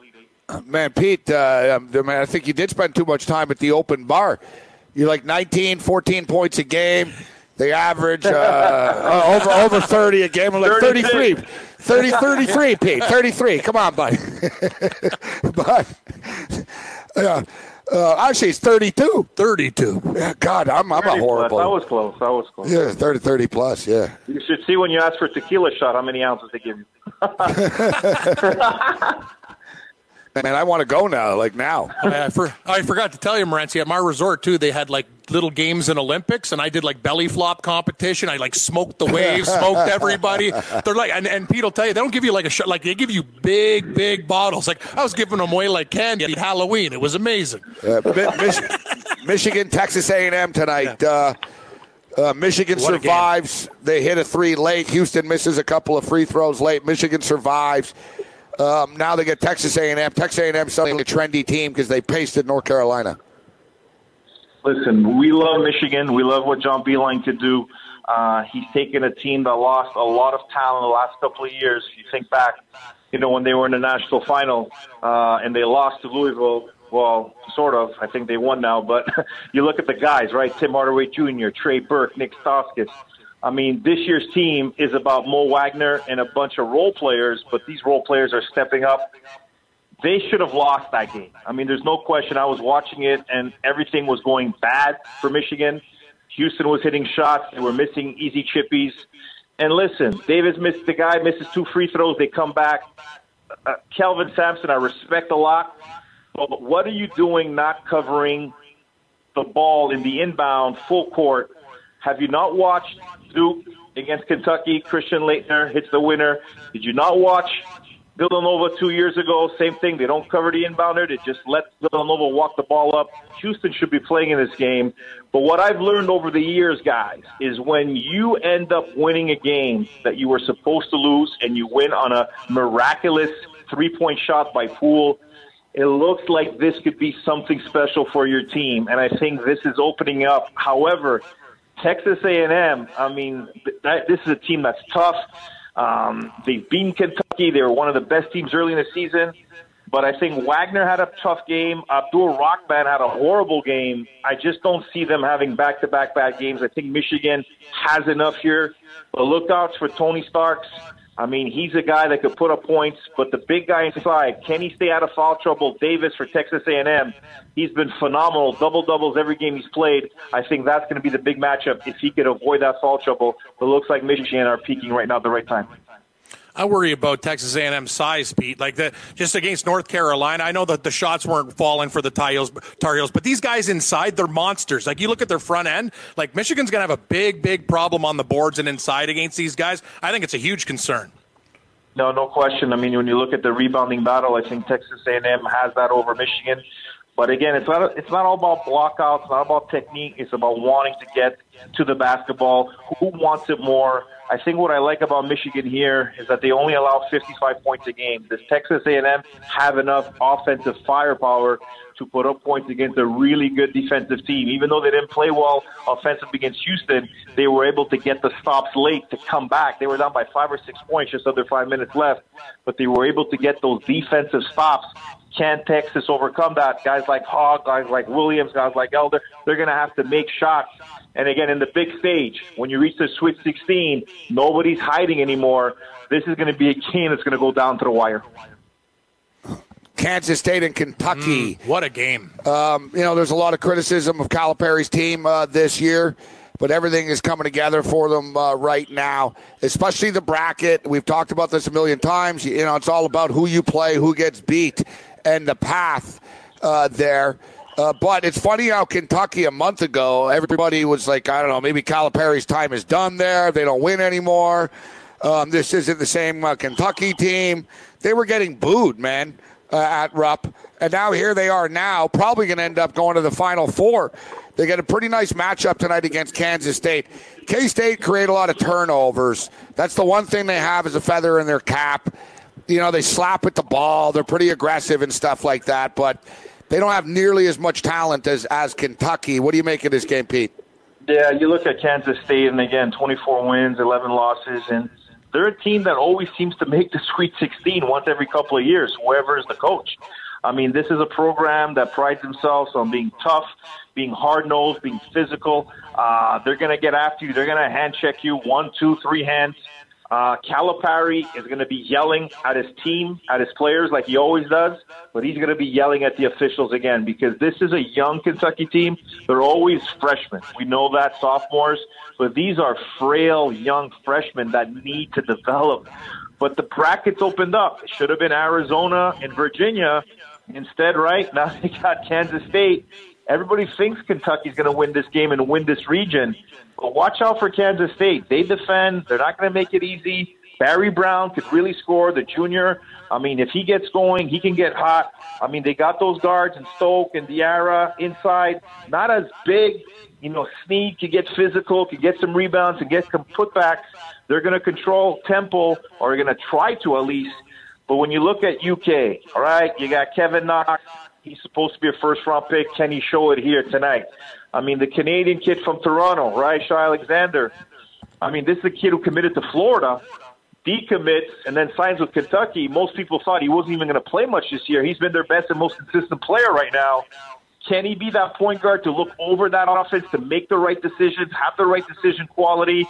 Man, Pete, I think you did spend too much time at the open bar. You're like 19, 14 points a game. They average over 30 a game. I'm like 33, Pete. 33. Come on, buddy. But actually, it's 32. 32. Yeah, God, I'm a horrible. Plus. I was close. Yeah, 30 plus, yeah. You should see when you ask for a tequila shot how many ounces they give you. Man, I want to go now, like now. I forgot to tell you, Morency, at my resort, too, they had, like, little games in Olympics, and I did, like, belly flop competition. I, like, smoked the waves, smoked everybody. They're like, and Pete will tell you, they don't give you, like, a shot. Like, they give you big, big bottles. Like, I was giving them away like candy at Halloween. It was amazing. Michigan, Texas A&M tonight. Yeah. Michigan what survives. They hit a 3 late. Houston misses a couple of free throws late. Michigan survives. Now they get Texas A&M. Texas A&M suddenly a trendy team because they pasted North Carolina. Listen, we love Michigan. We love what John Beilein could do. He's taken a team that lost a lot of talent the last couple of years. If you think back, you know, when they were in the national final and they lost to Louisville, well, sort of. I think they won now. But you look at the guys, right? Tim Hardaway Jr., Trey Burke, Nick Stauskas. I mean, this year's team is about Mo Wagner and a bunch of role players, but these role players are stepping up. They should have lost that game. I mean, there's no question. I was watching it, and everything was going bad for Michigan. Houston was hitting shots. They were missing easy chippies. And listen, Davis missed the guy, misses 2 free throws. They come back. Kelvin Sampson, I respect a lot. But what are you doing not covering the ball in the inbound full court? Have you not watched Duke against Kentucky? Christian Laettner hits the winner. Did you not watch Villanova 2 years ago? Same thing. They don't cover the inbounder. They just let Villanova walk the ball up. Houston should be playing in this game. But what I've learned over the years, guys, is when you end up winning a game that you were supposed to lose and you win on a miraculous three-point shot by Poole, it looks like this could be something special for your team. And I think this is opening up. However, Texas A&M, I mean, this is a team that's tough. They've beaten Kentucky. They were one of the best teams early in the season. But I think Wagner had a tough game. Abdul Rockman had a horrible game. I just don't see them having back-to-back bad games. I think Michigan has enough here. But look out for Tony Starks. I mean, he's a guy that could put up points, but the big guy inside, can he stay out of foul trouble? Davis for Texas A&M, he's been phenomenal, double-doubles every game he's played. I think that's going to be the big matchup if he could avoid that foul trouble. But it looks like Michigan are peaking right now at the right time. I worry about Texas A&M size, Pete. Like just against North Carolina, I know that the shots weren't falling for the Tar Heels, but these guys inside, they're monsters. Like you look at their front end, like Michigan's going to have a big, big problem on the boards and inside against these guys. I think it's a huge concern. No question. I mean, when you look at the rebounding battle, I think Texas A&M has that over Michigan. But again, it's not all about blockouts, it's not about technique. It's about wanting to get to the basketball. Who wants it more? I think what I like about Michigan here is that they only allow 55 points a game. Does Texas A&M have enough offensive firepower to put up points against a really good defensive team? Even though they didn't play well offensive against Houston, they were able to get the stops late to come back. They were down by 5 or 6 points, just under 5 minutes left. But they were able to get those defensive stops. Can Texas overcome that? Guys like Hogg, guys like Williams, guys like Elder, they're going to have to make shots. And again, in the big stage, when you reach the Sweet 16, nobody's hiding anymore. This is going to be a game that's going to go down to the wire. Kansas State and Kentucky. What a game. There's a lot of criticism of Calipari's team this year, but everything is coming together for them right now, especially the bracket. We've talked about this a million times. You know, it's all about who you play, who gets beat, and the path there. But it's funny how Kentucky a month ago, everybody was like, I don't know, maybe Calipari's time is done there. They don't win anymore. This isn't the same Kentucky team. They were getting booed, man, at Rupp. And now here they are now, probably going to end up going to the Final Four. They get a pretty nice matchup tonight against Kansas State. K-State create a lot of turnovers. That's the one thing they have is a feather in their cap. You know, they slap at the ball. They're pretty aggressive and stuff like that, but they don't have nearly as much talent as Kentucky. What do you make of this game, Pete? Yeah, you look at Kansas State, and again, 24 wins, 11 losses, and they're a team that always seems to make the Sweet 16 once every couple of years, whoever is the coach. I mean, this is a program that prides themselves on being tough, being hard-nosed, being physical. They're going to get after you. They're going to hand-check you, 1, 2, 3 hands. Calipari is going to be yelling at his team, at his players, like he always does, but he's going to be yelling at the officials again because this is a young Kentucky team. They're always freshmen. We know that, sophomores, but these are frail young freshmen that need to develop. But the brackets opened up. It should have been Arizona and Virginia. Instead, right, now they got Kansas State. Everybody thinks Kentucky's going to win this game and win this region. But watch out for Kansas State. They defend. They're not going to make it easy. Barry Brown could really score, the junior. I mean, if he gets going, he can get hot. I mean, they got those guards in Stoke and Diarra inside. Not as big, you know, Snead could get physical, could get some rebounds, could get some putbacks. They're going to control tempo, or they're going to try to at least. But when you look at UK, all right, you got Kevin Knox. He's supposed to be a first-round pick. Can he show it here tonight? I mean, the Canadian kid from Toronto, Ryshaw Alexander. I mean, this is a kid who committed to Florida, decommits, and then signs with Kentucky. Most people thought he wasn't even going to play much this year. He's been their best and most consistent player right now. Can he be that point guard to look over that offense, to make the right decisions, have the right decision quality?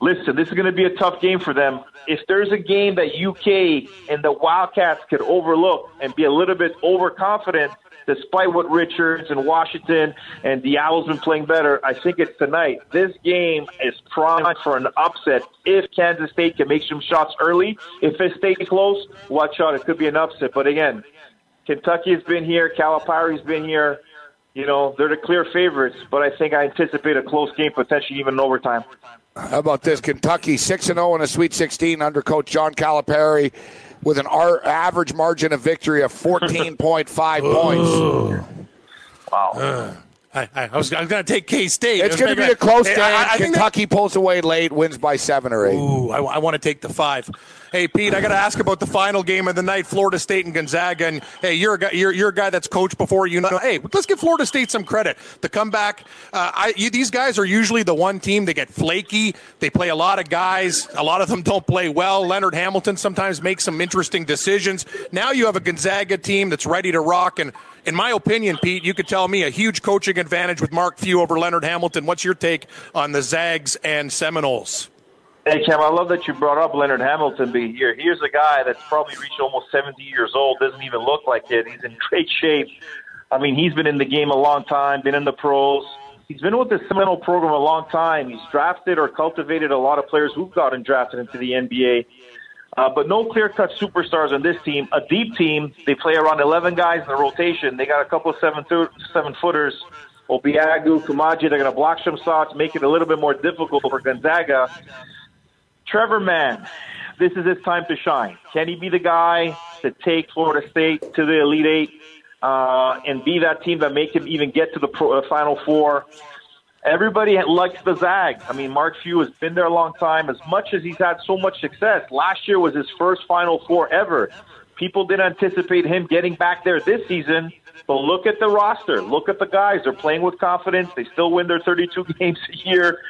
Listen, this is going to be a tough game for them. If there's a game that UK and the Wildcats could overlook and be a little bit overconfident, despite what Richards and Washington and the Owls been playing better, I think it's tonight. This game is primed for an upset. If Kansas State can make some shots early, if it stays close, watch out. It could be an upset. But again, Kentucky has been here. Calipari's been here. You know, they're the clear favorites, but I think I anticipate a close game, potentially even in overtime. How about this? Kentucky 6-0 in a Sweet 16 under Coach John Calipari with an average margin of victory of 14.5 points. Wow. I was going to take K-State. It's going to be a close game. Kentucky pulls away late, wins by 7 or 8. Ooh, I want to take the 5. Hey, Pete, I got to ask about the final game of the night, Florida State and Gonzaga. And, hey, you're a guy that's coached before. You know, hey, let's give Florida State some credit. The comeback, these guys are usually the one team that get flaky. They play a lot of guys. A lot of them don't play well. Leonard Hamilton sometimes makes some interesting decisions. Now you have a Gonzaga team that's ready to rock. And in my opinion, Pete, you could tell me a huge coaching advantage with Mark Few over Leonard Hamilton. What's your take on the Zags and Seminoles? Hey, Cam, I love that you brought up Leonard Hamilton being here. Here's a guy that's probably reached almost 70 years old, doesn't even look like it. He's in great shape. I mean, he's been in the game a long time, been in the pros. He's been with this seminal program a long time. He's drafted or cultivated a lot of players who've gotten drafted into the NBA. But no clear-cut superstars on this team. A deep team, they play around 11 guys in the rotation. They got a couple of seven-footers. Obiagu, Kumaji, they're going to block some shots, make it a little bit more difficult for Gonzaga. Trevor Mann, this is his time to shine. Can he be the guy to take Florida State to the Elite Eight and be that team that make him even get to the Final Four? Everybody likes the Zags. I mean, Mark Few has been there a long time. As much as he's had so much success, last year was his first Final Four ever. People didn't anticipate him getting back there this season. But look at the roster. Look at the guys. They're playing with confidence. They still win their 32 games a year.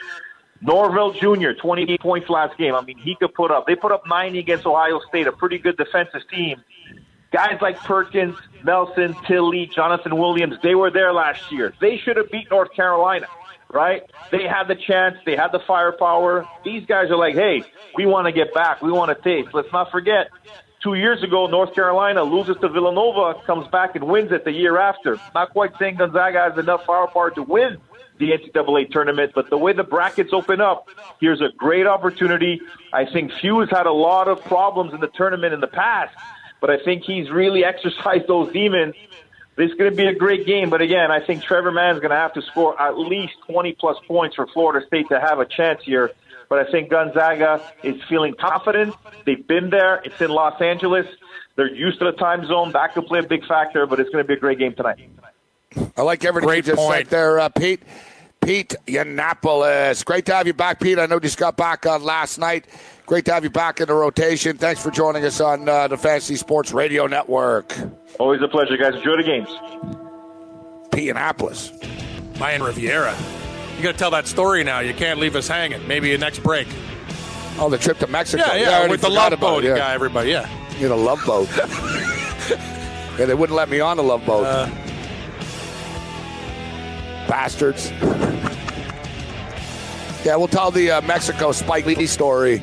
Norvell Jr., 28 points last game. I mean, he could put up. They put up 90 against Ohio State, a pretty good defensive team. Guys like Perkins, Nelson, Tilly, Jonathan Williams, they were there last year. They should have beat North Carolina, right? They had the chance. They had the firepower. These guys are like, hey, we want to get back. We want to taste. Let's not forget, 2 years ago, North Carolina loses to Villanova, comes back and wins it the year after. Not quite saying Gonzaga has enough firepower to win the NCAA tournament, but the way the brackets open up, here's a great opportunity. I think Few has had a lot of problems in the tournament in the past, but I think he's really exercised those demons. This is going to be a great game, but again, I think Trevor Mann is going to have to score at least 20-plus points for Florida State to have a chance here. But I think Gonzaga is feeling confident. They've been there. It's in Los Angeles. They're used to the time zone. That could play a big factor, but it's going to be a great game tonight. I like everything you just said there, Pete. Pete Yiannopoulos. Great to have you back, Pete. I know you just got back last night. Great to have you back in the rotation. Thanks for joining us on the Fantasy Sports Radio Network. Always a pleasure, guys. Enjoy the games. Pete Yiannopoulos. Mayan Riviera. You got to tell that story now. You can't leave us hanging. Maybe your next break. Oh, the trip to Mexico. Yeah, with the love boat guy, everybody, yeah. You know, love boat. Yeah, they wouldn't let me on the love boat. Bastards. Yeah, we'll tell the Mexico Spike Lee story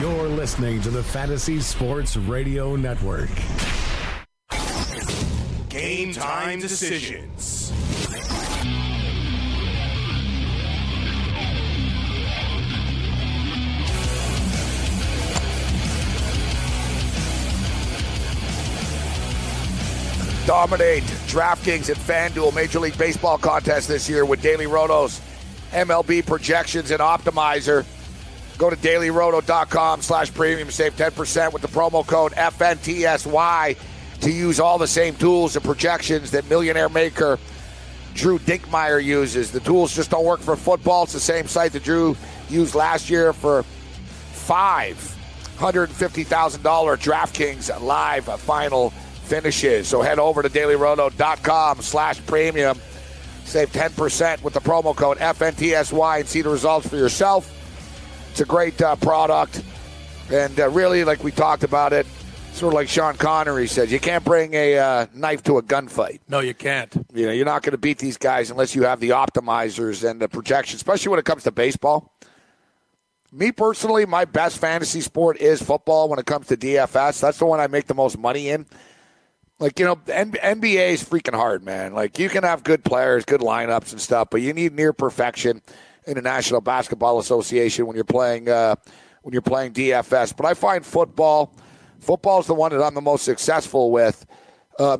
You're listening to the Fantasy Sports Radio Network. Game Time Decisions. Dominate DraftKings and FanDuel Major League Baseball contest this year with Daily Roto's MLB projections and optimizer. Go to dailyroto.com/premium. Save 10% with the promo code FNTSY. To use all the same tools and projections that millionaire maker Drew Dinkmeyer uses. The tools just don't work for football. It's the same site that Drew used last year for $550,000 DraftKings live final finishes. So head over to dailyroto.com/premium. Save 10% with the promo code FNTSY and see the results for yourself. It's a great product. And really, like we talked about it, sort of like Sean Connery says, you can't bring a knife to a gunfight. No, you can't. You know, you're not going to beat these guys unless you have the optimizers and the projections, especially when it comes to baseball. Me personally, my best fantasy sport is football when it comes to DFS. That's the one I make the most money in. Like, you know, NBA is freaking hard, man. Like, you can have good players, good lineups and stuff, but you need near perfection in the National Basketball Association when you're playing DFS. But I find football. Football's the one that I'm the most successful with.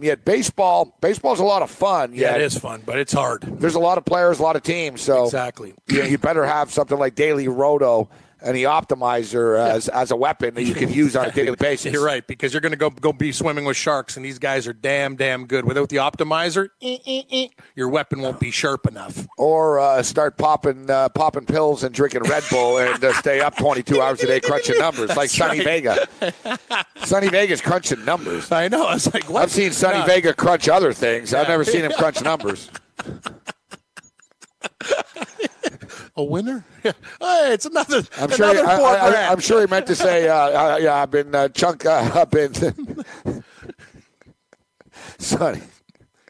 Yet baseball's a lot of fun. Yeah, it is fun, but it's hard. There's a lot of players, a lot of teams. So exactly. You better have something like Daily Roto any optimizer as a weapon that you can use on a daily basis. You're right, because you're going to go be swimming with sharks, and these guys are damn good. Without the optimizer, your weapon won't be sharp enough. Or start popping pills and drinking Red Bull and stay up 22 hours a day crunching numbers. That's like Sonny Vega. Sonny Vega's crunching numbers. I know. I was like, what? I've seen Sonny Vega crunch other things. Yeah. I've never seen him crunch numbers. A winner? Yeah. Hey, it's another. I'm sure he meant to say, "Yeah, I've been Sonny,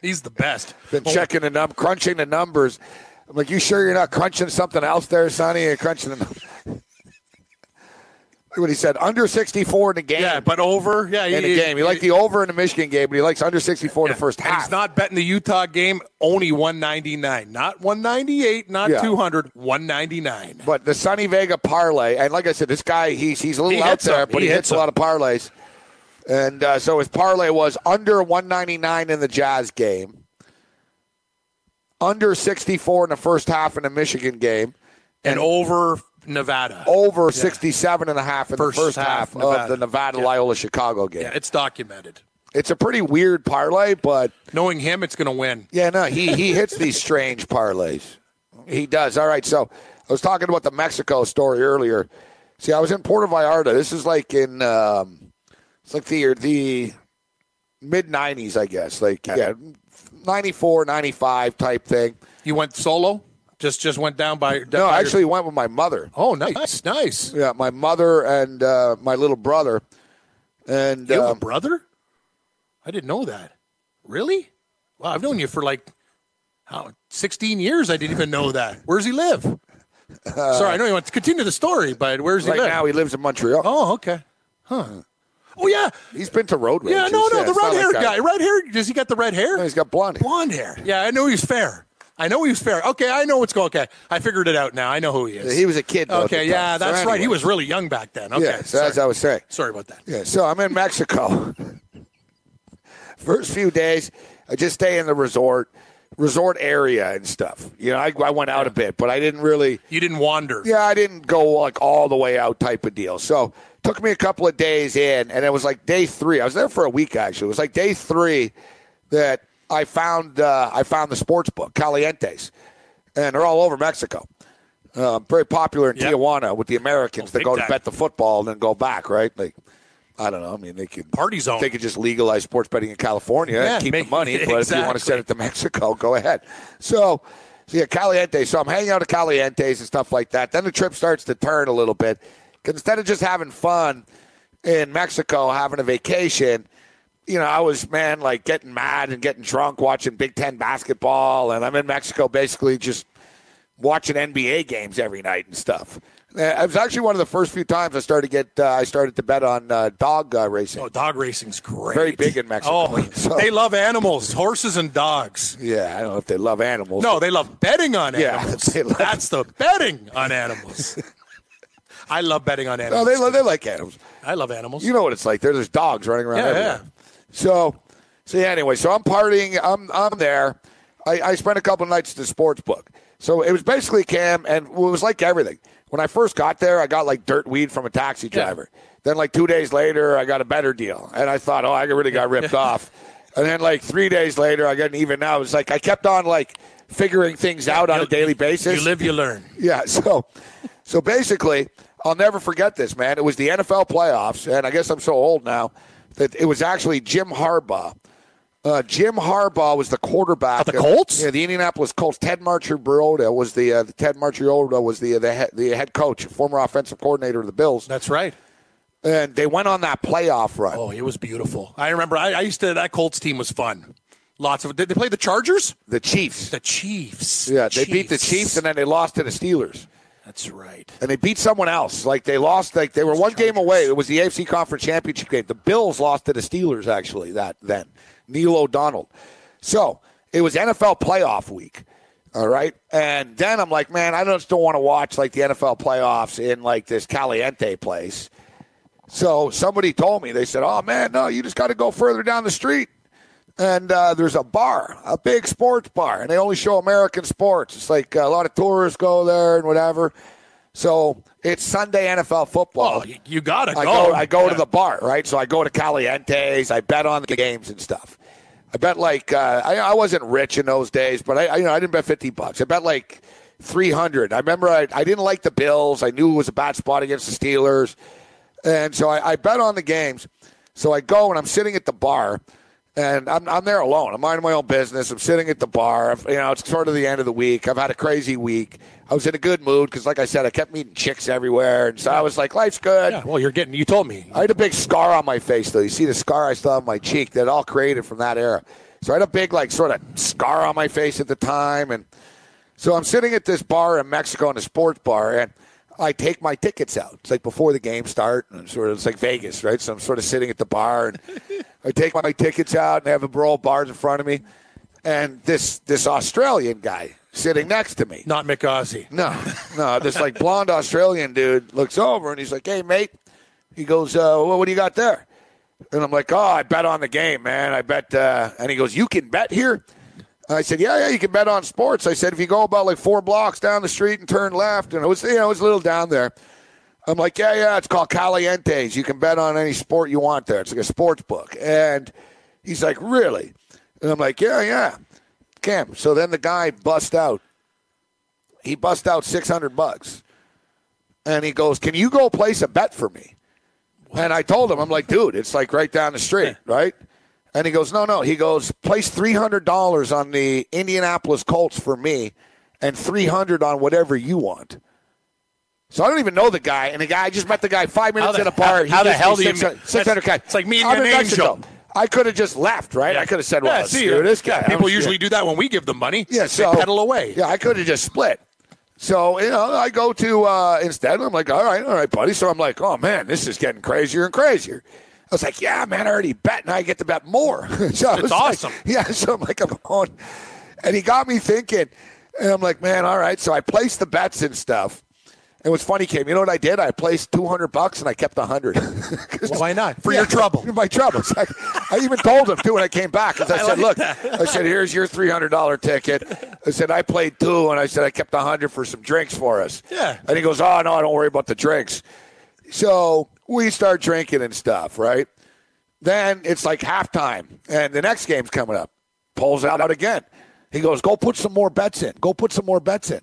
he's the best. Been checking the crunching the numbers. I'm like, you sure you're not crunching something else there, Sonny? You're crunching the numbers." What he said, under 64 in the game. Yeah, but over. Yeah, in the game. He liked the over in the Michigan game, but he likes under 64 in the first half. He's not betting the Utah game, only 199. Not 198, not 200, 199. But the Sonny Vega parlay, and like I said, this guy, he's a little out there, but he hits a lot of parlays. And so his parlay was under 199 in the Jazz game, under 64 in the first half in the Michigan game, and over Nevada. Over 67 and a half in the first half of the Nevada Loyola Chicago game. Yeah, it's documented. It's a pretty weird parlay, but knowing him, it's going to win. Yeah, no, he hits these strange parlays. He does. All right, so I was talking about the Mexico story earlier. See, I was in Puerto Vallarta. This is like in it's like the mid-90s, I guess. Like 94, 95 type thing. You went solo? Just went down by... No, I actually went with my mother. Oh, nice. Yeah, my mother and my little brother. And you have a brother? I didn't know that. Really? Wow, I've known you for 16 years. I didn't even know that. Where does he live? Sorry, I know you want to continue the story, but where does he live? Right now he lives in Montreal. Oh, okay. Huh. Oh, yeah. He's been to road rage. Yeah, no, the red-haired guy. Red hair? Does he got the red hair? No, he's got blonde hair. Yeah, I know he's fair. I know he was fair. Okay, I know what's going on. Okay, I figured it out now. I know who he is. He was a kid, though. Okay, yeah, that's right. He was really young back then. Okay, yeah, so as I was saying. Sorry about that. Yeah, so I'm in Mexico. First few days, I just stay in the resort area and stuff. You know, I went out a bit, but I didn't really. You didn't wander. Yeah, I didn't go all the way out type of deal. So took me a couple of days in, and it was like day three. I was there for a week, actually. It was like day three that I found the sports book, Calientes, and they're all over Mexico. Very popular in Tijuana with the Americans that go to bet the football and then go back, right? Like, I don't know. I mean, they could party zone. They could just legalize sports betting in California and keep the money. But if you want to send it to Mexico, go ahead. So yeah, Calientes. So I'm hanging out at Calientes and stuff like that. Then the trip starts to turn a little bit. Because instead of just having fun in Mexico, having a vacation, you know, I was, getting mad and getting drunk watching Big Ten basketball, and I'm in Mexico basically just watching NBA games every night and stuff. It was actually one of the first few times I started to bet on dog racing. Oh, dog racing's great. Very big in Mexico. Oh, so, they love animals, horses and dogs. Yeah, I don't know if they love animals. No, they love betting on animals. That's the betting on animals. I love betting on animals. No, they like animals. I love animals. You know what it's like. There's dogs running around everywhere. Yeah. So anyway, so I'm partying. I'm there. I spent a couple nights at the sports book. So it was basically Cam, and it was like everything. When I first got there, I got dirt weed from a taxi driver. Then 2 days later, I got a better deal. And I thought, I really got ripped off. And then 3 days later, I got an even out. It's I kept on figuring things out on a daily basis. You live, you learn. Yeah, so basically, I'll never forget this, man. It was the NFL playoffs, and I guess I'm so old now that it was actually Jim Harbaugh. Jim Harbaugh was the quarterback of the Colts. Yeah, the Indianapolis Colts. Ted Marchiotta was the head coach, former offensive coordinator of the Bills. That's right. And they went on that playoff run. Oh, it was beautiful. I remember. I used to. That Colts team was fun. Lots of. Did they play the Chargers? The Chiefs. Yeah, they beat the Chiefs, and then they lost to the Steelers. That's right. And they beat someone else. They lost. They were one game away. It was the AFC Conference Championship game. The Bills lost to the Steelers, actually, then. Neil O'Donnell. So it was NFL playoff week, all right? And then I'm like, man, I just don't want to watch, the NFL playoffs in, this Caliente place. So somebody told me. They said, oh, man, no, you just got to go further down the street. And there's a bar, a big sports bar, and they only show American sports. It's a lot of tourists go there and whatever. So it's Sunday NFL football. Oh, you got to go. I go to the bar, right? So I go to Calientes. I bet on the games and stuff. I bet like I wasn't rich in those days, but I didn't bet $50. I bet like 300. I remember I didn't like the Bills. I knew it was a bad spot against the Steelers, and so I bet on the games. So I go and I'm sitting at the bar, and I'm there alone. I'm minding my own business. I'm sitting at the bar. You know, it's sort of the end of the week. I've had a crazy week. I was in a good mood because, like I said, I kept meeting chicks everywhere, and so I was like, life's good. Yeah, well, you told me. I had a big scar on my face, though. You see the scar I still have on my cheek that all created from that era. So I had a big, like, sort of scar on my face at the time, and so I'm sitting at this bar in Mexico in a sports bar, and I take my tickets out. It's like before the game start, and it's like Vegas, right? So I'm sort of sitting at the bar, and I take my tickets out, and they have a roll of bars in front of me, and this Australian guy sitting next to me. Not Mick Aussie. No. This like blonde Australian dude looks over, and he's like, hey, mate. He goes, well, what do you got there? And I'm like, oh, I bet on the game, man. I bet. And he goes, you can bet here? I said, yeah, you can bet on sports. I said, if you go about like 4 blocks down the street and turn left, and it was a little down there. I'm like, yeah, it's called Calientes. You can bet on any sport you want there. It's like a sports book. And he's like, really? And I'm like, yeah. Cam. So then the guy busts out. He busts out $600. And he goes, can you go place a bet for me? What? And I told him, I'm like, dude, it's like right down the street, right? And he goes, no. He goes, place $300 on the Indianapolis Colts for me and $300 on whatever you want. So I don't even know the guy. And I just met the guy 5 minutes at a bar. How the hell do you meet? $600 It's like me and your name, Joe. I could have just left, right? Yeah. I could have said, well, let's do this guy. People usually do that when we give them money. Yeah, so they pedal away. Yeah, I could have just split. So, I go to instead. I'm like, all right, buddy. So I'm like, oh, man, this is getting crazier and crazier. I was like, yeah, man, I already bet, and I get to bet more. So it's awesome. Like, yeah, so I'm like, I'm on. And he got me thinking, and I'm like, man, all right. So I placed the bets and stuff. And what's funny, Kim, you know what I did? I placed $200, and I kept $100. Well, why not? For your trouble. My trouble. So I even told him, too, when I came back. Because I said, look, I said, here's your $300 ticket. I said, I played $200, and I said, I kept $100 for some drinks for us. Yeah. And he goes, oh, no, don't worry about the drinks. So we start drinking and stuff, right? Then it's like halftime, and the next game's coming up. Pulls out again. He goes, go put some more bets in.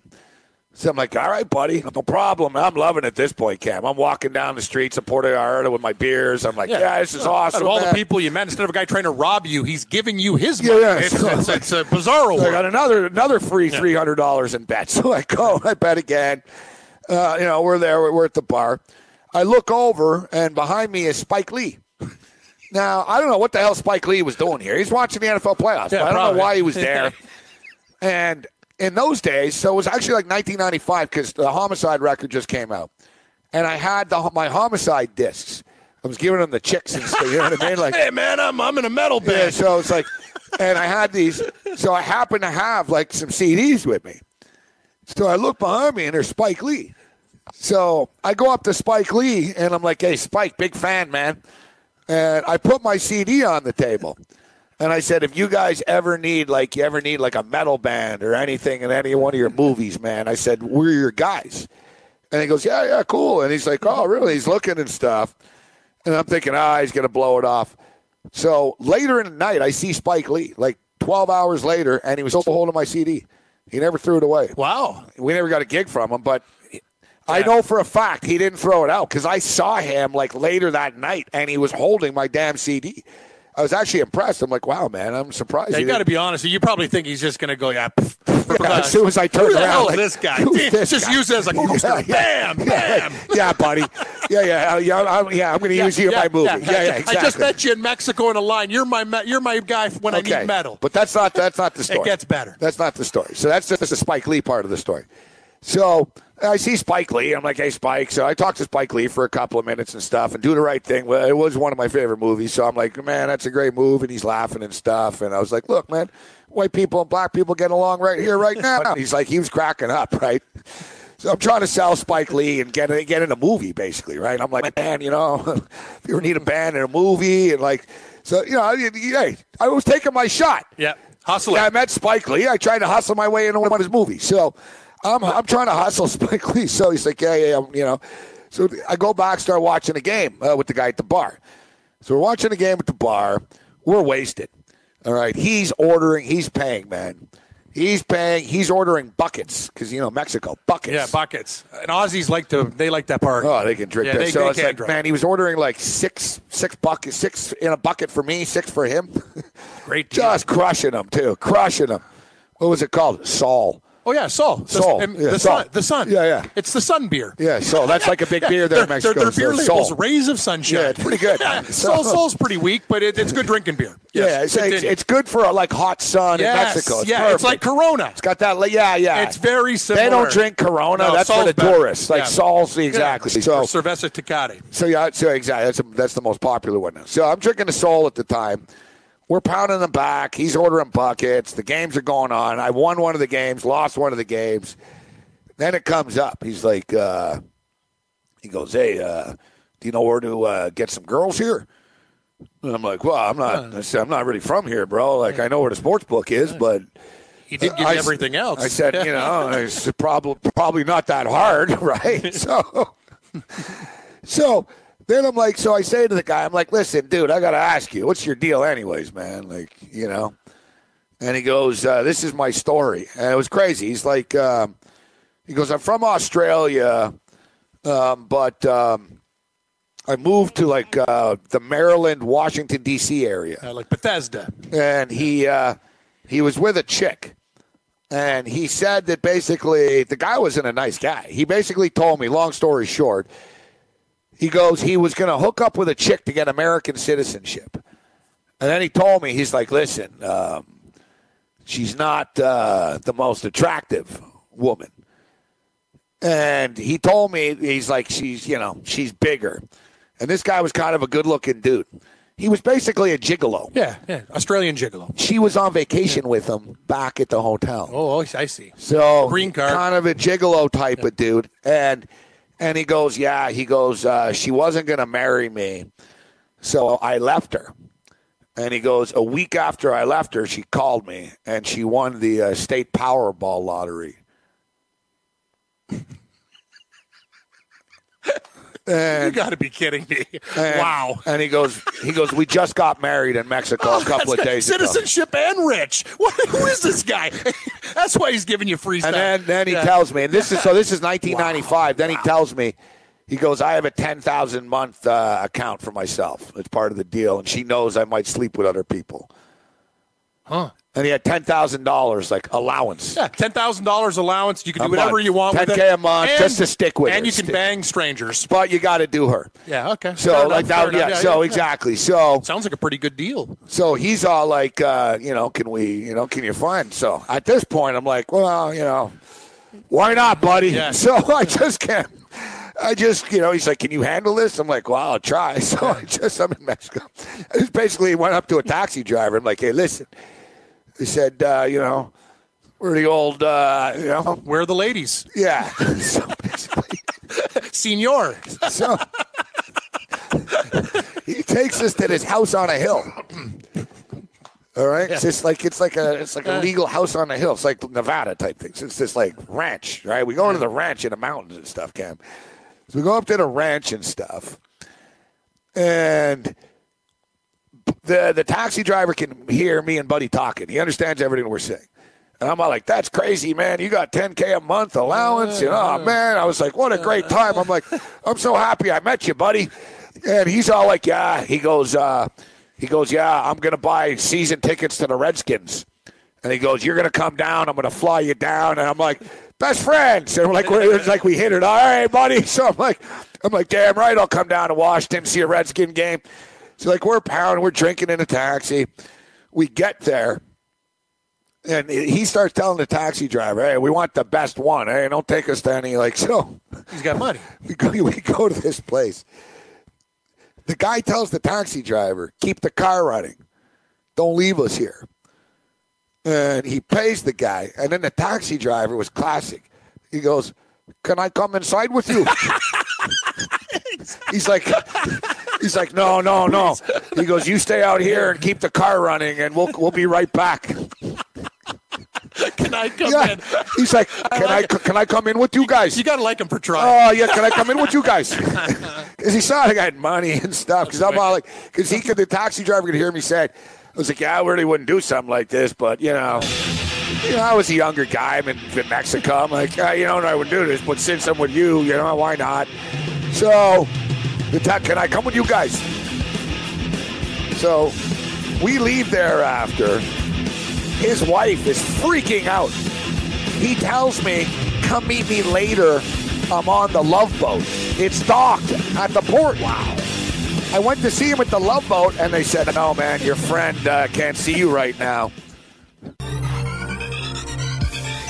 So I'm like, all right, buddy, no problem. I'm loving it at this point, Cam. I'm walking down the streets of Puerto Vallarta with my beers. I'm like, yeah, this is awesome. Out of all the people you met, instead of a guy trying to rob you, he's giving you his money. Yeah. It's a bizarre world. So I got another free $300 in bets. So I go, I bet again. We're there. We're at the bar. I look over, and behind me is Spike Lee. Now, I don't know what the hell Spike Lee was doing here. He's watching the NFL playoffs. Yeah, but I don't know why he was there. And in those days, so it was actually like 1995 because the homicide record just came out. And I had my homicide discs. I was giving them the chicks and stuff. You know what I mean? Like, hey, man, I'm in a metal band. Yeah, so it's like, and I had these. So I happened to have like some CDs with me. So I look behind me, and there's Spike Lee. So I go up to Spike Lee, and I'm like, hey, Spike, big fan, man. And I put my CD on the table. And I said, if you guys ever need a metal band or anything in any one of your movies, man, I said, we're your guys. And he goes, yeah, cool. And he's like, oh, really? He's looking and stuff. And I'm thinking, he's going to blow it off. So later in the night, I see Spike Lee, like 12 hours later, and he was still holding my CD. He never threw it away. Wow. We never got a gig from him, but I know for a fact he didn't throw it out because I saw him like later that night and he was holding my damn CD. I was actually impressed. I'm like, wow, man, I'm surprised. Yeah, you got to be honest. You probably think he's just going to go, as soon as I turn around. Like, this guy? Just use it as like a poster. Bam. Yeah, buddy. I'm going to use you in my movie. Exactly. I just met you in Mexico in a line. You're my guy when I need metal. But that's not the story. It gets better. That's not the story. So that's just the Spike Lee part of the story. So I see Spike Lee. I'm like, hey, Spike. So I talked to Spike Lee for a couple of minutes and stuff and Do the Right Thing. Well, it was one of my favorite movies. So I'm like, man, that's a great move. And he's laughing and stuff. And I was like, look, man, white people and black people getting along right here, right now. And he's like, he was cracking up, right? So I'm trying to sell Spike Lee and get in a movie, basically, right? I'm like, man, if you ever need a band in a movie. And like, so, I was taking my shot. Yeah, hustling. Yeah, I met Spike Lee. I tried to hustle my way into one of his movies. So I'm trying to hustle Spike Lee. So he's like, yeah, you know. So I go back, start watching a game with the guy at the bar. So we're watching a game at the bar. We're wasted. All right. He's ordering. He's paying, man. He's paying. He's ordering buckets because, you know, Mexico, buckets. Yeah, buckets. And Aussies like that part. Oh, they can drink that. They, so it's like, man, he was ordering like six buckets, six in a bucket for me, six for him. Great job. Just crushing them, too. Crushing them. What was it called? Sol. Oh, yeah, Sol. Yeah, the sun. Yeah. It's the sun beer. Yeah, Sol. That's like a big beer there in Mexico. Their beer label's Rays of Sunshine. Yeah, it's pretty good. Yeah. Sol's pretty weak, but it's good drinking beer. Yes. Yeah, it's good for like hot sun in Mexico. It's perfect. It's like Corona. It's got that, yeah. It's very similar. They don't drink Corona. No, that's Sol's for the tourists. Like Sol's, exactly. Yeah. So, or Cerveza Tecate. So, yeah, exactly. That's the most popular one now. So I'm drinking a Sol at the time. We're pounding them back. He's ordering buckets. The games are going on. I won one of the games, lost one of the games. Then it comes up. He's like, he goes, hey, do you know where to get some girls here? And I'm like, well, I'm not really from here, bro. Like, I know where the sports book is, but. He did give me everything else. I said, you know, it's probably not that hard, right? So. Then I'm like, so I say to the guy, I'm like, listen, dude, I got to ask you, what's your deal anyways, man? Like, you know. And he goes, this is my story. And it was crazy. He's like, he goes, I'm from Australia, but I moved to, like, the Maryland, Washington, D.C. area. Like Bethesda. And he was with a chick. And he said that basically the guy wasn't a nice guy. He basically told me, long story short, he goes, he was going to hook up with a chick to get American citizenship. And then he told me, he's like, listen, she's not the most attractive woman. And he told me, he's like, she's bigger. And this guy was kind of a good-looking dude. He was basically a gigolo. Yeah, Australian gigolo. She was on vacation with him back at the hotel. Oh, I see. So green card. Kind of a gigolo type of dude. And he goes, she wasn't going to marry me, so I left her. And he goes, a week after I left her, she called me, and she won the state Powerball lottery. You got to be kidding me. Wow. And he goes, we just got married in Mexico a couple of days citizenship ago. Citizenship and rich. What, who is this guy? That's why he's giving you free stuff. And then he tells me, and this is 1995. Wow. Then he tells me, he goes, I have a 10,000 month account for myself. It's part of the deal. And she knows I might sleep with other people. Huh. And he had $10,000, like, allowance. Yeah, $10,000 allowance. You can do whatever you want with it. $10K a month just to stick with it. And you can bang strangers. But you got to do her. Yeah, okay. So, like that, yeah, so exactly. So sounds like a pretty good deal. So he's all like, can you find? So at this point, I'm like, well, you know, why not, buddy? Yeah. So I just can't. He's like, can you handle this? I'm like, well, I'll try. So I'm in Mexico. I just basically went up to a taxi driver. I'm like, hey, listen. He said, we're the old, Where are the ladies? Yeah. So basically. Senor. So he takes us to his house on a hill. All right. Yeah. It's like a legal house on a hill. It's like Nevada type things. It's this like ranch, right? We go into the ranch in the mountains and stuff, Cam. So we go up to the ranch and stuff. And The taxi driver can hear me and Buddy talking. He understands everything we're saying. And I'm all like, that's crazy, man. You got $10K a month allowance. Man. I was like, what a great time. I'm like, I'm so happy I met you, buddy. And he's all like, yeah. He goes, yeah, I'm going to buy season tickets to the Redskins. And he goes, you're going to come down. I'm going to fly you down. And I'm like, best friends. And it's like we hit it. All right, buddy. So I'm like, damn right, I'll come down to Washington, see a Redskin game. So, like, we're pounding, we're drinking in a taxi. We get there, and he starts telling the taxi driver, hey, we want the best one. Hey, don't take us to any, like, so. He's got money. We go to this place. The guy tells the taxi driver, keep the car running. Don't leave us here. And he pays the guy. And then the taxi driver was classic. He goes, can I come inside with you? He's like, no. He goes, you stay out here and keep the car running, and we'll be right back. Can I come in? He's like, can I come in with you guys? You got to like him for trying. Oh, yeah, can I come in with you guys? Because he saw I got money and stuff. Because I'm all like, because he could, the taxi driver could hear me say, I was like, yeah, I really wouldn't do something like this, but, you know, I was a younger guy. I'm in Mexico. I'm like, I would do this, but since I'm with you, why not? So, can I come with you guys? So, we leave there after. His wife is freaking out. He tells me, come meet me later. I'm on the Love Boat. It's docked at the port. Wow. I went to see him at the Love Boat, and they said, no, man, your friend can't see you right now.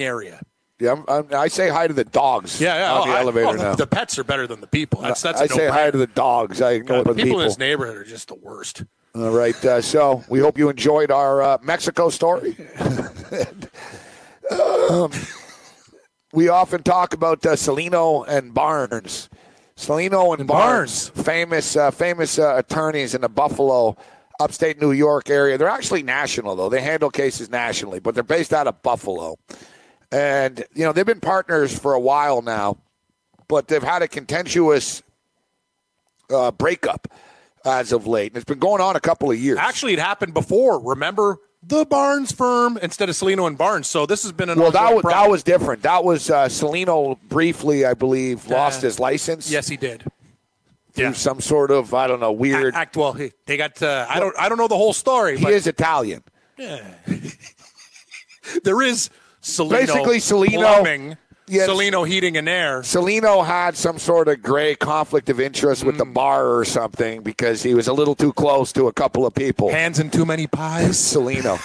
area. Yeah, I say hi to the dogs. On the elevator now. The pets are better than the people. That's I say hi to the dogs. I ignore the people in this neighborhood are just the worst. All right, so we hope you enjoyed our Mexico story. We often talk about Cellino and Barnes. Cellino and Barnes, famous attorneys in the Buffalo, upstate New York area. They're actually national, though. They handle cases nationally, but they're based out of Buffalo. And, they've been partners for a while now, but they've had a contentious breakup as of late. And it's been going on a couple of years. Actually, it happened before. Remember? The Barnes firm instead of Cellino and Barnes. So this has been an that was different. That was Cellino briefly, I believe, lost his license. Yes, he did. Through some sort of weird act. Well, they got. I don't know the whole story. He is Italian. Yeah. There is Cellino. Basically, Cellino. Yes. Cellino Heating and Air. Cellino had some sort of gray conflict of interest with the bar or something because he was a little too close to a couple of people. Hands in too many pies. Cellino.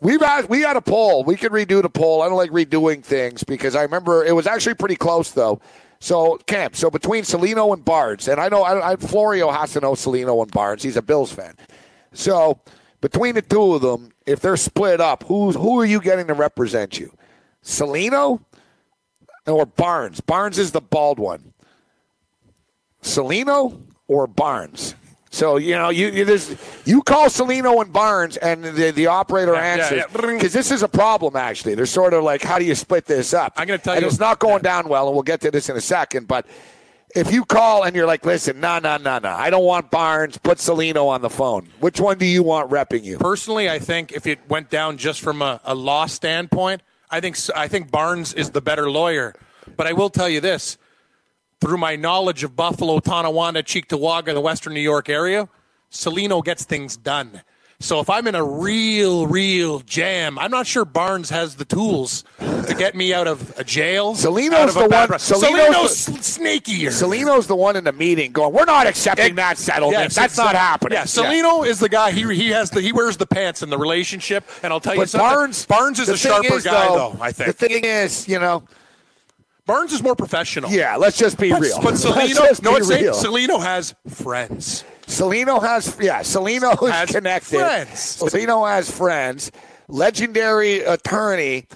We had a poll. We could redo the poll. I don't like redoing things because I remember it was actually pretty close, though. So between Cellino and Barnes, and I know Florio has to know Cellino and Barnes. He's a Bills fan. So between the two of them, if they're split up, who are you getting to represent you? Cellino? Or Barnes. Barnes is the bald one. Cellino or Barnes. So, you call Cellino and Barnes, and the operator answers. Because this is a problem, actually. They're sort of like, how do you split this up? I'm going to tell you. And it's not going down well, and we'll get to this in a second. But if you call and you're like, listen, no, I don't want Barnes, put Cellino on the phone. Which one do you want repping you? Personally, I think if it went down just from a law standpoint, I think Barnes is the better lawyer. But I will tell you this. Through my knowledge of Buffalo, Tonawanda, Cheektowaga, the western New York area, Cellino gets things done. So if I'm in a real jam, I'm not sure Barnes has the tools to get me out of a jail. Cellino's the one. Cellino's snakier. Cellino's the one in the meeting going, "We're not accepting that settlement. That's not happening." Yeah, Cellino is the guy. He wears the pants in the relationship. And I'll tell you something. Barnes is a sharper guy, though. I think the thing is, Barnes is more professional. Yeah, let's just be real. But Cellino has friends. Cellino is connected. Cellino has friends. Legendary attorney.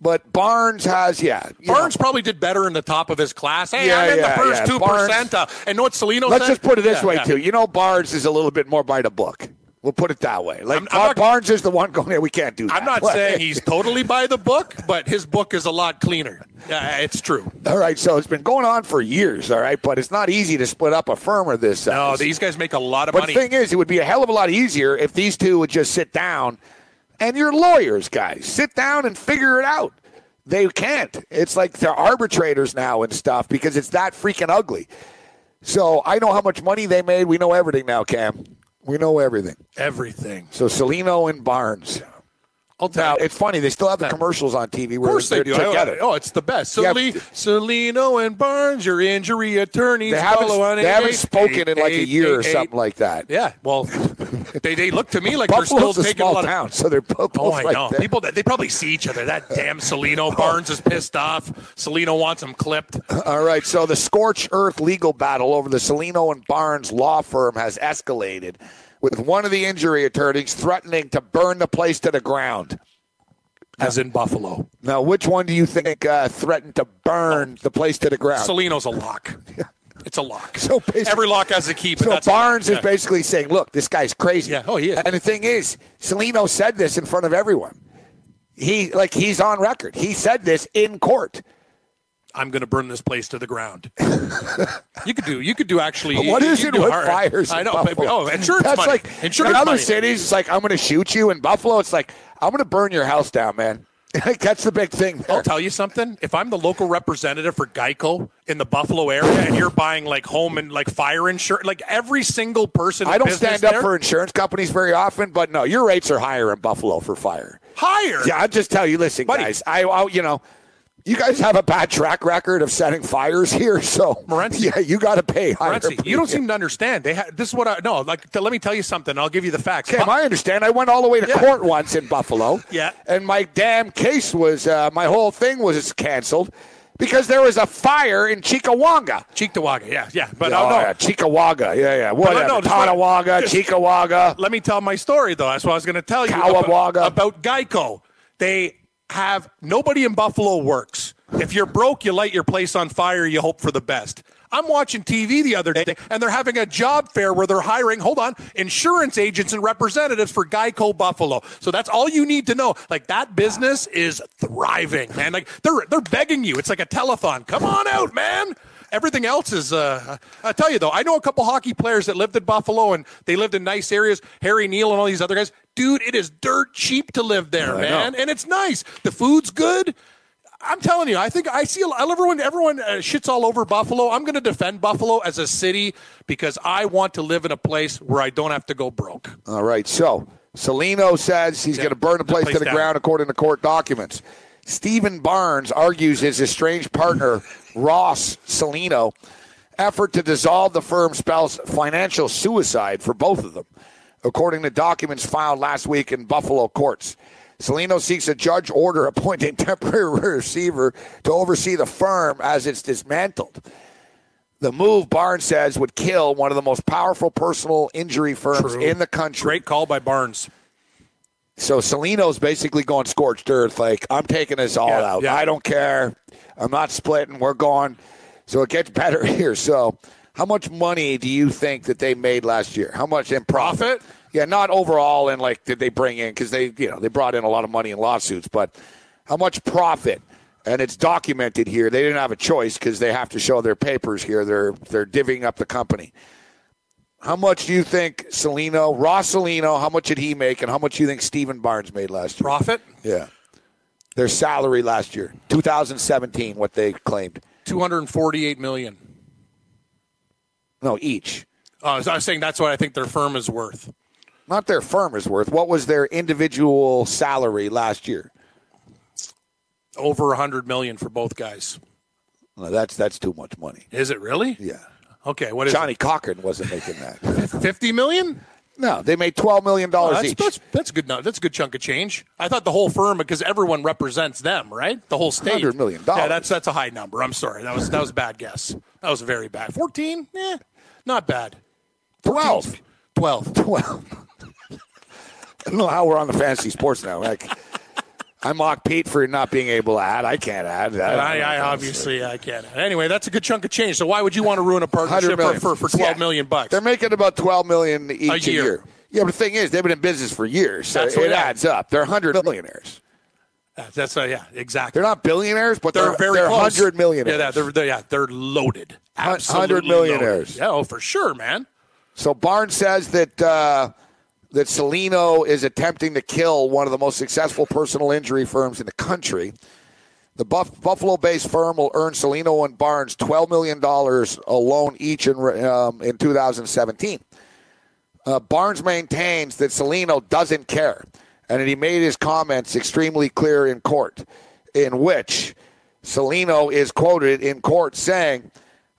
But Barnes has, Barnes probably did better in the top of his class. Hey, I'm in the first 2%. And know what Cellino said? Let's just put it this way, too. Barnes is a little bit more by the book. We'll put it that way. Like Barnes is the one going, "Hey, we can't do that." I'm not saying he's totally by the book, but his book is a lot cleaner. It's true. All right, so it's been going on for years, all right? But it's not easy to split up a firm of this size. No, these guys make a lot of money. But the thing is, it would be a hell of a lot easier if these two would just sit down. And you're lawyers, guys. Sit down and figure it out. They can't. It's like they're arbitrators now and stuff because it's that freaking ugly. So I know how much money they made. We know everything now, Cam. We know everything. Everything. So Cellino and Barnes. Now, it's funny. They still have the commercials on TV where they're together. Oh, it's the best. Cellino and Barnes, your injury attorneys. They haven't spoken in like a year or something like that. Yeah, well, they look to me like Buffalo's they're still taking a lot of town, so they're both right there. People, they probably see each other. That damn Cellino. Barnes is pissed off. Cellino wants him clipped. All right, so the scorched earth legal battle over the Cellino and Barnes law firm has escalated, with one of the injury attorneys threatening to burn the place to the ground. As in Buffalo. Now, which one do you think threatened to burn the place to the ground? Cellino's a lock. It's a lock. So every lock has a key. But so that's Barnes is basically saying, look, this guy's crazy. Yeah. Oh, he is. And the thing is, Cellino said this in front of everyone. He's on record. He said this in court. I'm going to burn this place to the ground. You could do actually. What is it with fires? I know. Insurance money. In other cities, it's like, I'm going to shoot you. In Buffalo, it's like, I'm going to burn your house down, man. That's the big thing there. I'll tell you something. If I'm the local representative for Geico in the Buffalo area and you're buying like home and like fire insurance, like every single person. I don't stand up for insurance companies very often, but no, your rates are higher in Buffalo for fire. Higher? Yeah, I'll just tell you, listen, buddy, guys, you guys have a bad track record of setting fires here, so Morency, you got to pay higher. Morency, you don't seem to understand. This is what I know. Let me tell you something. I'll give you the facts. Cam, I understand. I went all the way to court once in Buffalo. Yeah, and my damn case was my whole thing was canceled because there was a fire in Cheektowaga. Cheektowaga, yeah. But I don't know. Cheektowaga, yeah. Whatever. Tonawanda, Cheektowaga. Let me tell my story, though. That's what I was going to tell you about Geico. They have nobody in Buffalo works. If you're broke, you light your place on fire, you hope for the best. I'm watching TV the other day, and they're having a job fair where they're hiring, insurance agents and representatives for Geico Buffalo. So that's all you need to know. Like, that business is thriving, man. Like, they're begging you. It's like a telethon. Come on out, man. Everything else is, I tell you, though, I know a couple hockey players that lived in Buffalo, and they lived in nice areas, Harry Neal and all these other guys. Dude, it is dirt cheap to live there, man. And it's nice. The food's good. I'm telling you, I think everyone shits all over Buffalo. I'm going to defend Buffalo as a city because I want to live in a place where I don't have to go broke. All right, so Cellino says he's going to burn the place to the ground according to court documents. Stephen Barnes argues his estranged partner, Ross Cellino, effort to dissolve the firm spells financial suicide for both of them, according to documents filed last week in Buffalo courts. Cellino seeks a judge order appointing temporary receiver to oversee the firm as it's dismantled. The move, Barnes says, would kill one of the most powerful personal injury firms in the country. Great call by Barnes. So Cellino's basically going scorched earth, like, I'm taking this all out. Yeah. I don't care. I'm not splitting. We're going. So it gets better here. So how much money do you think that they made last year? How much in profit? Yeah, not overall, and like did they bring in, because they brought in a lot of money in lawsuits, but how much profit? And it's documented here. They didn't have a choice because they have to show their papers here. They're divvying up the company. How much do you think Ross Cellino, how much did he make, and how much do you think Stephen Barnes made last year? Profit? Yeah. Their salary last year, 2017, what they claimed. $248 million. No, each. I was saying that's what I think their firm is worth. not their firm is worth. What was their individual salary last year? Over $100 million for both guys. No, that's too much money. Is it really? Yeah. Okay. What is Johnny Cochran wasn't making that? $50 million? No, they made $12 million each. That's good. No, that's a good chunk of change. I thought the whole firm, because everyone represents them, right? The whole state. $100 million. Yeah, that's a high number. I'm sorry. That was a bad guess. That was very bad. 14? Eh, not bad. 12. 12. I don't know how we're on the Fantasy Sports now. Like, I mock Pete for not being able to add. I can't add. I can't add. Anyway, that's a good chunk of change. So why would you want to ruin a partnership for $12 million bucks? They're making about $12 million each a year. Yeah, but the thing is, they've been in business for years, so it adds up. They're $100 millionaires. Yeah, exactly. They're not billionaires, but they're close. $100 millionaires. Yeah, they're loaded. Absolutely $100 millionaires. Loaded. Yeah, for sure, man. So Barnes says that Cellino is attempting to kill one of the most successful personal injury firms in the country. The Buffalo-based firm will earn Cellino and Barnes $12 million alone each in 2017. Barnes maintains that Cellino doesn't care, and that he made his comments extremely clear in court, in which Cellino is quoted in court saying,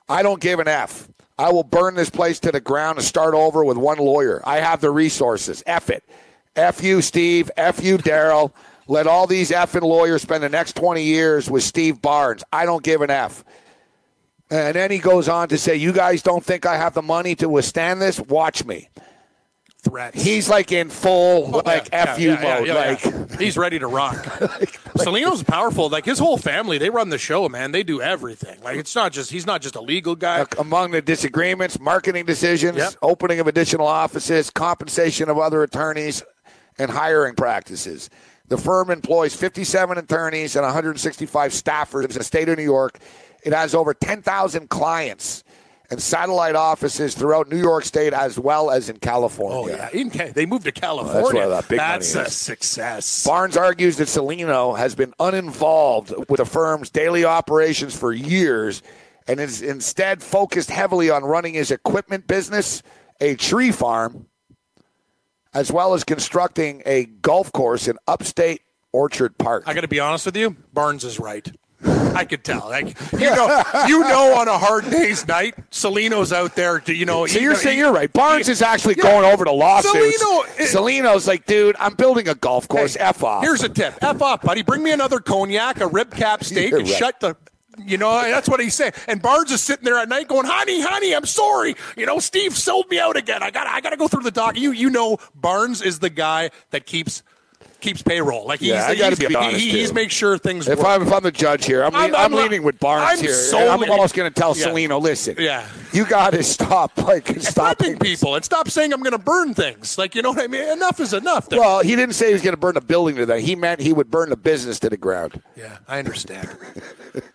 "I don't give an F. I will burn this place to the ground and start over with one lawyer. I have the resources. F it. F you, Steve. F you, Daryl. Let all these effing lawyers spend the next 20 years with Steve Barnes. I don't give an F." And then he goes on to say, "You guys don't think I have the money to withstand this? Watch me." Threats. He's like in full mode. He's ready to rock. Cellino's powerful. Like, his whole family, they run the show, man. They do everything. Like, he's not just a legal guy. Like, among the disagreements, marketing decisions, opening of additional offices, compensation of other attorneys, and hiring practices. The firm employs 57 attorneys and 165 staffers in the state of New York. It has over 10,000 clients and satellite offices throughout New York State as well as in California. Oh, yeah. They moved to California. That's where that big money is. That's a success. Barnes argues that Cellino has been uninvolved with the firm's daily operations for years and is instead focused heavily on running his equipment business, a tree farm, as well as constructing a golf course in upstate Orchard Park. I got to be honest with you, Barnes is right. I could tell. Like, you know, on a hard day's night, Cellino's out there. You're right. Barnes is actually going over to lawsuits. Cellino's like, "Dude, I'm building a golf course. Hey, F off." Here's a tip. F off, buddy. Bring me another cognac, a rib cap steak, and shut the... that's what he's saying. And Barnes is sitting there at night going, honey, I'm sorry. Steve sold me out again. I gotta go through the dock. Barnes is the guy that keeps payroll. Like, he's make sure things work. If I'm the judge here, I'm leaning with Barnes here. I'm almost going to tell Cellino, "Listen, you got to stop stopping people and stop saying I'm going to burn things." Like, you know what I mean? Enough is enough. Well, he didn't say he was going to burn a building to that. He meant he would burn the business to the ground. Yeah, I understand.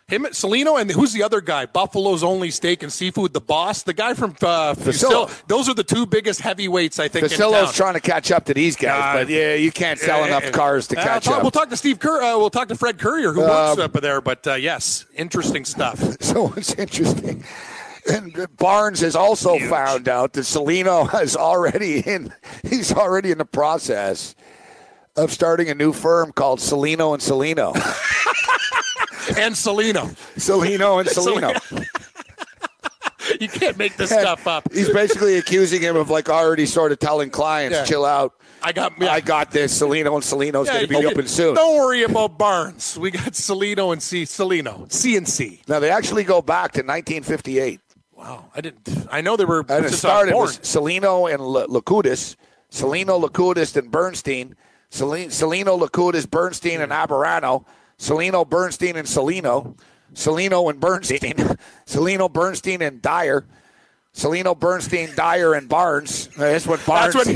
Him, Cellino, and who's the other guy? Buffalo's Only Steak and Seafood, the boss, the guy from Facilo's. Those are the two biggest heavyweights, I think. Facilo's trying to catch up to these guys, but you can't sell enough cars to catch up. We'll talk to we'll talk to Fred Currier, who works up there. But yes, interesting stuff. So it's interesting. And Barnes has also found out that Cellino has already in the process of starting a new firm called Cellino and Cellino. And Cellino. Cellino and Cellino. You can't make this stuff up. He's basically accusing him of, like, already sort of telling clients, "Chill out. I got this. Cellino and Cellino's going to be open soon. Don't worry about Barnes. We got Cellino and Cellino. C and C." Now, they actually go back to 1958. Wow. I know they were. And it started with Cellino and Loukoudis. Cellino, Loukoudis, and Bernstein. Cellino, Loukoudis, Bernstein, and Aberrano. Cellino, Bernstein, and Cellino. Cellino and Bernstein. Cellino, Bernstein, and Dyer. Cellino, Bernstein, Dyer, and Barnes. That's when Barnes got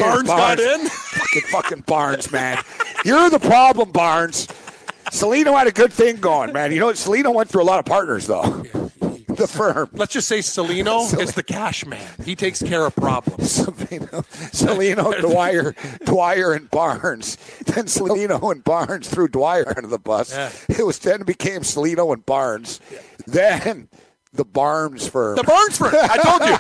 in? Fucking Barnes, man. You're the problem, Barnes. Cellino had a good thing going, man. Cellino went through a lot of partners, though. Yeah. The firm. Let's just say Cellino is the cash man. He takes care of problems. Cellino, Dwyer, and Barnes. Then Cellino and Barnes threw Dwyer under the bus. Yeah. It became Cellino and Barnes. Yeah. Then The Barnes firm. The Barnes firm. I told you.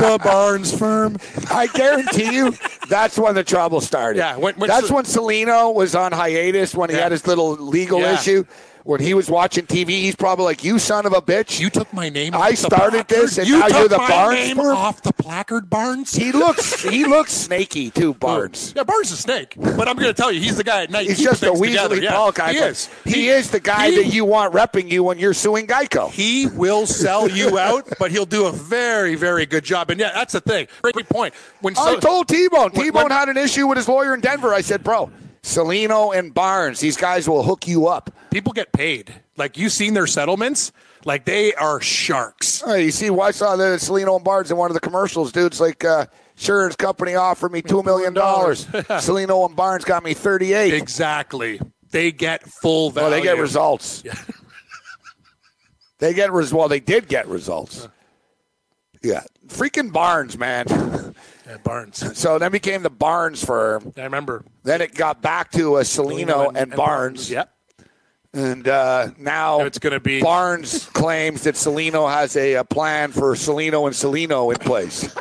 The Barnes firm. I guarantee you that's when the trouble started. Yeah. That's when Cellino was on hiatus, when he had his little legal issue. When he was watching TV, he's probably like, you son of a bitch. You took my name off the placard. I started this, and now you're the Barnes firm? You took my name off the placard, Barnes? He looks snaky, too, Barnes. Yeah, Barnes is a snake. But I'm going to tell you, he's the guy at night. He's just a weaselly tall guy. He is. He is the guy that you want repping you when you're suing Geico. He will sell you out, but he'll do a very, very good job. And, yeah, that's the thing. Great point. I told T-Bone. T-Bone had an issue with his lawyer in Denver. I said, bro, Cellino and Barnes, these guys will hook you up. People get paid. Like, you've seen their settlements. Like, they are sharks. Oh, you see, I saw that Cellino and Barnes in one of the commercials, dude. It's like, insurance company offered me $2 million. Cellino and Barnes got me $38. Exactly. They get full value. Well, they get results. Yeah. They did get results. Yeah. Freaking Barnes, man. At Barnes. So then became the Barnes firm. I remember. Then it got back to a Cellino and Barnes. Yep. And now it's going to be Barnes claims that Cellino has a plan for Cellino and Cellino in place.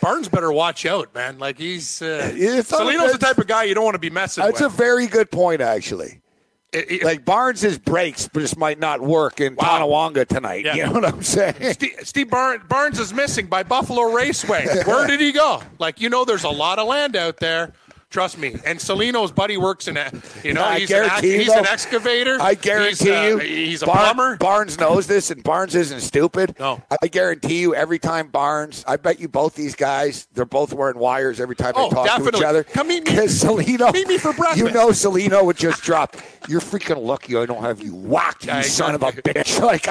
Barnes better watch out, man. Like Cellino's the type of guy you don't want to be messing with. That's a very good point, actually. Like, Barnes' breaks just might not work in Tonawanda tonight. Yeah. You know what I'm saying? Steve Barnes is missing by Buffalo Raceway. Where did he go? Like, there's a lot of land out there. Trust me. And Cellino's buddy works in he's an excavator. I guarantee you. He's a plumber. Barnes knows this, and Barnes isn't stupid. No. I guarantee you every time I bet you both these guys, they're both wearing wires every time they talk to each other. Come meet me. Cellino, meet me for breakfast. You know Cellino would just drop, you're freaking lucky I don't have you whacked, you son of a bitch. Like,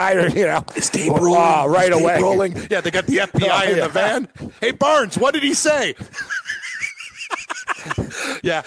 it's tape rolling. Right away. Rolling. Yeah, they got the FBI in the van. Hey, Barnes, what did he say? Yeah,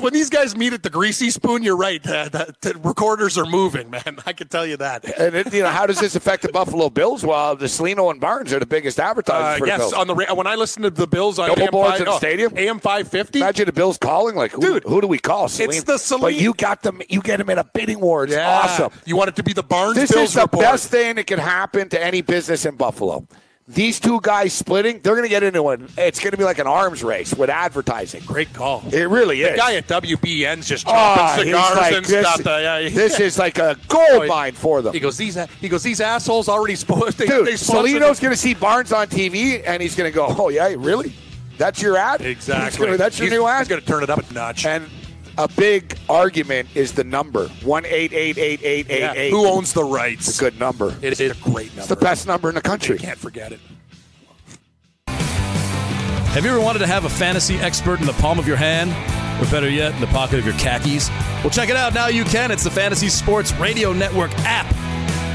when these guys meet at the Greasy Spoon, you're right. The recorders are moving, man. I can tell you that. And how does this affect the Buffalo Bills? Well, the Cellino and Barnes are the biggest advertisers for the Bills. On when I listen to the Bills on AM5, in the stadium, AM 550. Imagine the Bills calling, like, who do we call? Cellino. It's the Cellino. But you got them. You get them in a bidding war. It's awesome. You want it to be the Barnes Bills. This is the best thing that could happen to any business in Buffalo. These two guys splitting, they're going to get into it. It's going to be like an arms race with advertising. Great call. It really is. The guy at WBN's just chopping cigars and stuff. This is like a gold mine for them. He goes, these assholes already spoiled. Dude, Cellino's going to see Barnes on TV, and he's going to go, oh, yeah, really? That's your ad? Exactly. That's your new ad? He's going to turn it up a notch. And a big argument is the number, 1-888-8888. Who owns the rights? It's a good number. It is a great number. It's the best number in the country. You can't forget it. Have you ever wanted to have a fantasy expert in the palm of your hand? Or better yet, in the pocket of your khakis? Well, check it out. Now you can. It's the Fantasy Sports Radio Network app.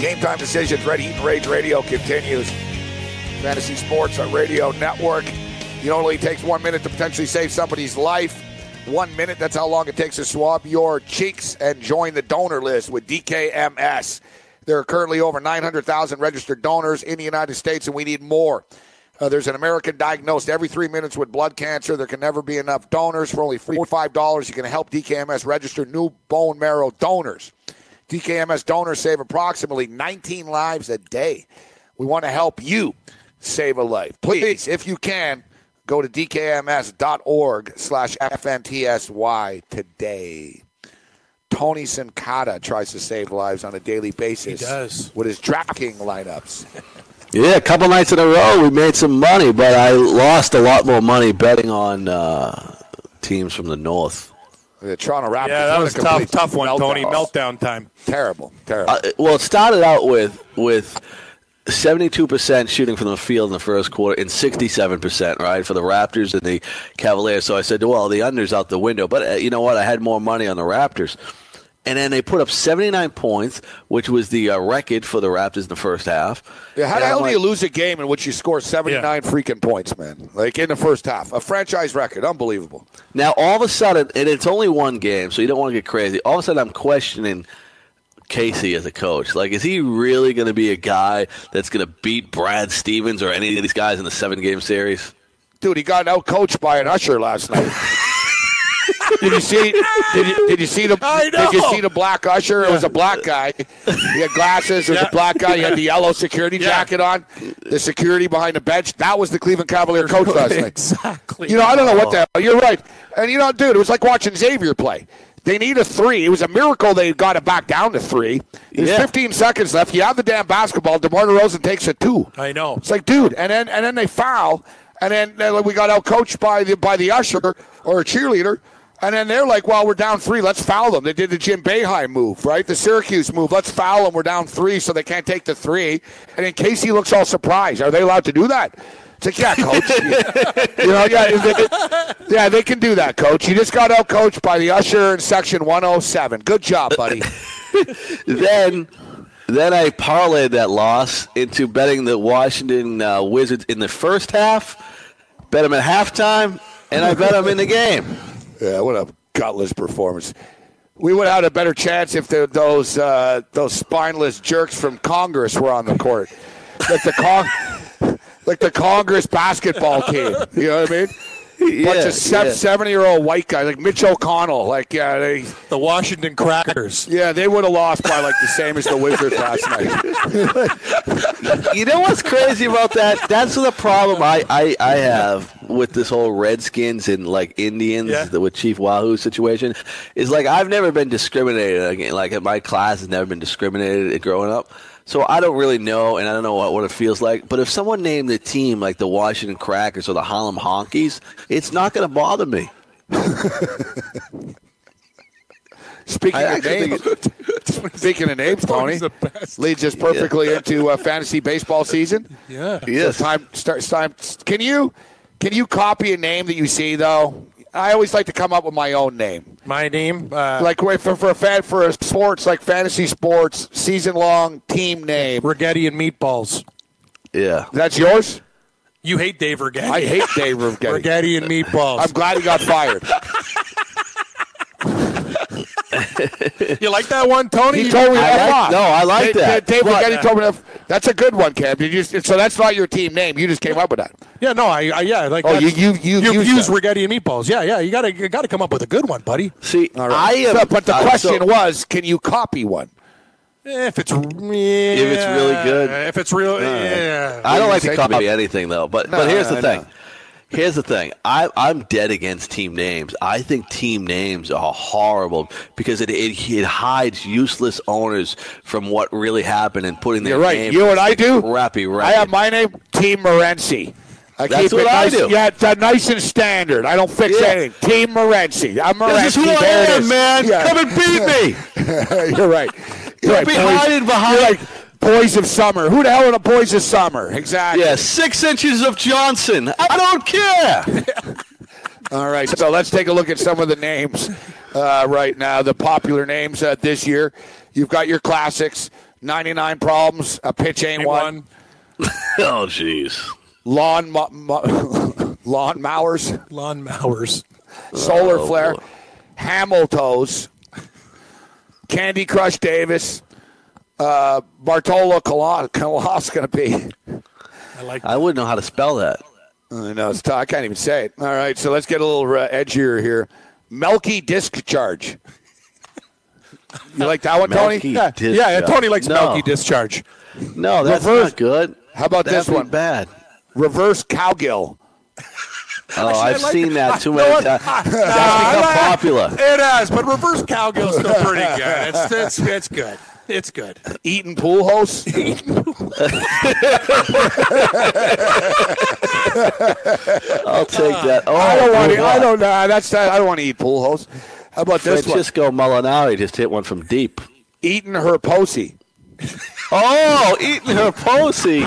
Game Time Decisions, Red Heat and Rage Radio continues. Fantasy Sports Radio Network. It only takes 1 minute to potentially save somebody's life. 1 minute, that's how long it takes to swab your cheeks and join the donor list with DKMS. There are currently over 900,000 registered donors in the United States, and we need more. There's an American diagnosed every 3 minutes with blood cancer. There can never be enough donors. For only $4 or $5, you can help DKMS register new bone marrow donors. DKMS donors save approximately 19 lives a day. We want to help you save a life. Please, if you can, go to DKMS.org/FNTSY today. Tony Sincotta tries to save lives on a daily basis. He does. With his DraftKings lineups. Yeah, a couple nights in a row we made some money, but I lost a lot more money betting on teams from the north. The Toronto Raptors. Yeah, that was a tough one, meltdown. Tony. Meltdown time. Terrible. Well, it started out with 72% shooting from the field in the first quarter and 67%, right, for the Raptors and the Cavaliers. So I said, well, the under's out the window. But you know what? I had more money on the Raptors. And then they put up 79 points, which was the record for the Raptors in the first half. Yeah, how the hell do you lose a game in which you score 79 freaking points, man? Like, in the first half. A franchise record. Unbelievable. Now, all of a sudden, and it's only one game, so you don't want to get crazy. All of a sudden, I'm questioning Casey as a coach. Like, is he really going to be a guy that's going to beat Brad Stevens or any of these guys in the 7-game series? Dude, he got out-coached by an usher last night. Did you see the black usher? Yeah. It was a black guy. He had glasses. It was a black guy. He had the yellow security jacket on. The security behind the bench. That was the Cleveland Cavalier coach last night. Exactly. You know, I don't know what the hell. You're right. And, you know, dude, it was like watching Xavier play. They need a three. It was a miracle they got it back down to three. There's 15 seconds left. You have the damn basketball. DeMar DeRozan takes a two. I know. It's like, dude, and then they foul, and then we got out-coached by the usher or a cheerleader. And then they're like, well, we're down three. Let's foul them. They did the Jim Boeheim move, right? The Syracuse move. Let's foul them. We're down three, so they can't take the three. And then Casey looks all surprised. Are they allowed to do that? It's like, yeah, coach. You know, they can do that, coach. You just got out-coached by the usher in section 107. Good job, buddy. Then I parlayed that loss into betting the Washington Wizards in the first half, bet them at halftime, and I bet them in the game. Yeah, what a gutless performance. We would have had a better chance if those spineless jerks from Congress were on the court. Like the Congress basketball team. You know what I mean? Bunch of 70-year-old white guys, like Mitch O'Connell. The Washington Crackers. Yeah, they would have lost by like the same as the Wizards last night. You know what's crazy about that? That's the problem I have with this whole Redskins and like Indians with Chief Wahoo situation. Is like I've never been discriminated against. Like my class has never been discriminated at growing up. So I don't really know, and I don't know what it feels like. But if someone named the team like the Washington Crackers or the Harlem Honkies, it's not going to bother me. Speaking of names, Tony, leads us perfectly into fantasy baseball season. Yeah. Yes. So time. Can you copy a name that you see, though? I always like to come up with my own name. My name? Like for a sports, like fantasy sports, season-long team name. Rigetti and Meatballs. Yeah. That's yours? You hate Dave Rigetti. I hate Dave Rigetti. Rigetti and Meatballs. I'm glad he got fired. You like that one, Tony? He told me that. No, I like that. Dave Rigetti told me that. That's a good one, Cam. So that's not your team name. You just came up with that. Yeah, no, I like. Oh, you use Rigetti and Meatballs. Yeah. You gotta come up with a good one, buddy. See, all right. But the question was, can you copy one? If it's really good, I don't like to copy anything though. But here's the thing. Here's the thing. I'm dead against team names. I think team names are horrible because it hides useless owners from what really happened and putting their name. You're right. You know what I do? Crappy. I have my name, Team Morency. That's what I do. Yeah, it's nice and standard. I don't fix anything. Team Morency. I'm Morency. This is who I am, man. Yeah. Come and beat me. You're right. You're right. Be hiding behind. Boys of Summer. Who the hell are the Boys of Summer? Exactly. Yeah, 6 inches of Johnson. I don't care. All right, so let's take a look at some of the names right now, the popular names this year. You've got your classics, 99 Problems, A Pitch Ain't One. Oh, jeez. Lawn Mowers. Lawn Mowers. Solar Flare. Boy. Hamiltoes. Candy Crush Davis. Bartolo Colos's going to be. I wouldn't know how to spell that. No, I can't even say it. All right, so let's get a little edgier here. Melky Disc Charge. You like that one, Tony? Yeah, Tony likes Melky Discharge. No, that's not good. How about this one? Bad. Reverse Cowgill. Oh, actually, I've seen that too many times. That's become popular. It has, but Reverse Cowgill's still pretty good. It's good. It's good. Eating pool host? I'll take that. Oh, I don't want to eat pool host. How about this Francisco one? Molinari just hit one from deep. Eating her posy. Oh, eating her posy.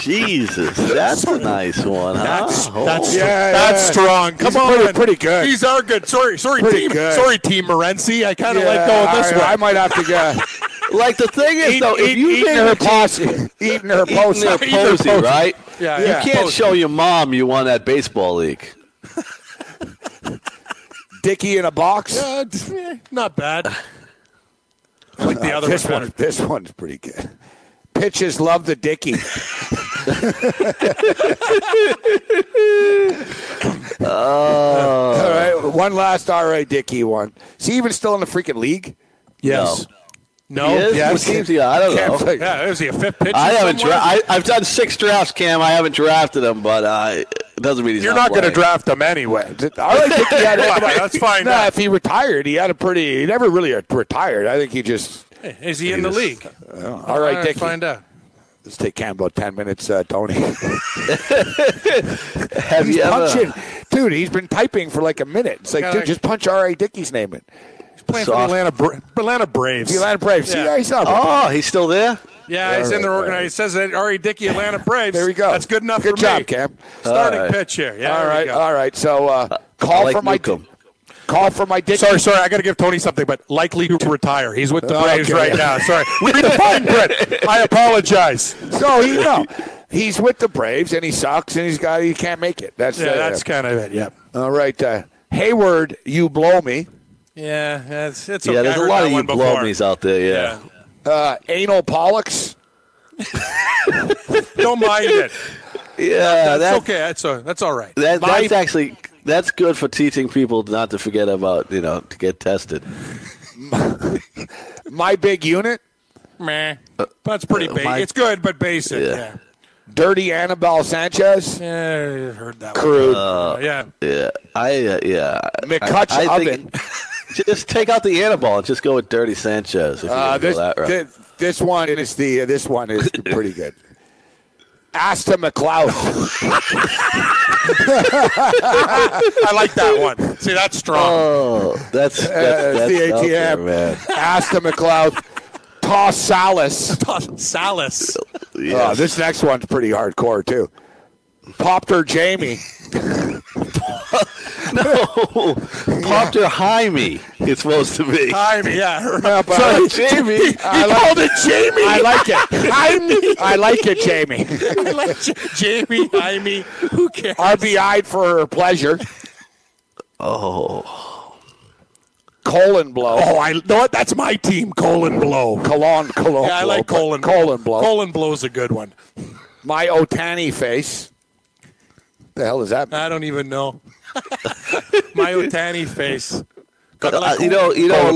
Jesus, that's a nice one, huh? That's strong. Come on. Pretty good. These are good. Sorry, team. Good. Sorry, team Morency. I kind of like going this way. I might have to go. Like, the thing is, though, if you eating her posy, right? Yeah, you can't show your mom you won that baseball league. Dickie in a box? Not bad. Like the other one. This one's pretty good. Pitches love the Dickie. All right, one last R.A. Dickie one. Is he even still in the freaking league? Yes. No. Yeah, I don't know. Yeah, is he a fifth pitcher? I've done 6 drafts, Cam. I haven't drafted him, but it doesn't mean he's You're not going to draft him anyway. I think he had That's fine. No, if he retired, he had a pretty. He never really retired. I think he just. Hey, is he in the league? All right, Dickie. Find out. Let's take Cam about 10 minutes, Tony. He's punching, dude. He's been typing for like a minute. It's like, dude, just punch R.A. Dickey's name in. Playing for the Atlanta Braves. The Atlanta Braves. Yeah. See, he's still there? Yeah, he's in there organized. It says that R.A. Dickey, Atlanta Braves. There we go. That's good enough for me. Good job, Cam. Starting pitch here. Yeah, all right. So call for my Dickey. Sorry. I got to give Tony something, but likely to retire. He's with the Braves right now. Sorry. Read the fine print. I apologize. So, he's with the Braves, and he sucks, and he can't make it. That's kind of it, yeah. All right. Hayward, you blow me. Yeah, it's okay. Yeah, there's a lot of you blow-me's out there, yeah. Anal Pollux. Don't mind it. Yeah, that's okay. That's all right. That's actually good for teaching people not to forget about, to get tested. My big unit? Meh. That's pretty big. It's good, but basic, yeah. Dirty Annabelle Sanchez. Yeah, I've heard that. Crude. Yeah. McCutch Oven. Just take out the Annabelle and just go with Dirty Sanchez. If this one is pretty good. Asta McLeod. I like that one. See, that's strong. Oh, that's the ATM. Man. Asta McLeod. Toss Salas. Yes. This next one's pretty hardcore, too. Popped her Jamie. Popped her Jaime. It's supposed to be. Jaime, yeah. Sorry, Jamie. He called it Jamie. I like it. Jaime. I like it, Jamie. I like Jamie, Jaime. Who cares? RBI'd for her pleasure. Oh. Colon Blow. Oh, I know what? That's my team, Colon Blow. Colon. Yeah, I like Colon Blow. Colon Blow. Colon Blow's a good one. My Otani face. The hell is that? I don't even know. My Otani face. A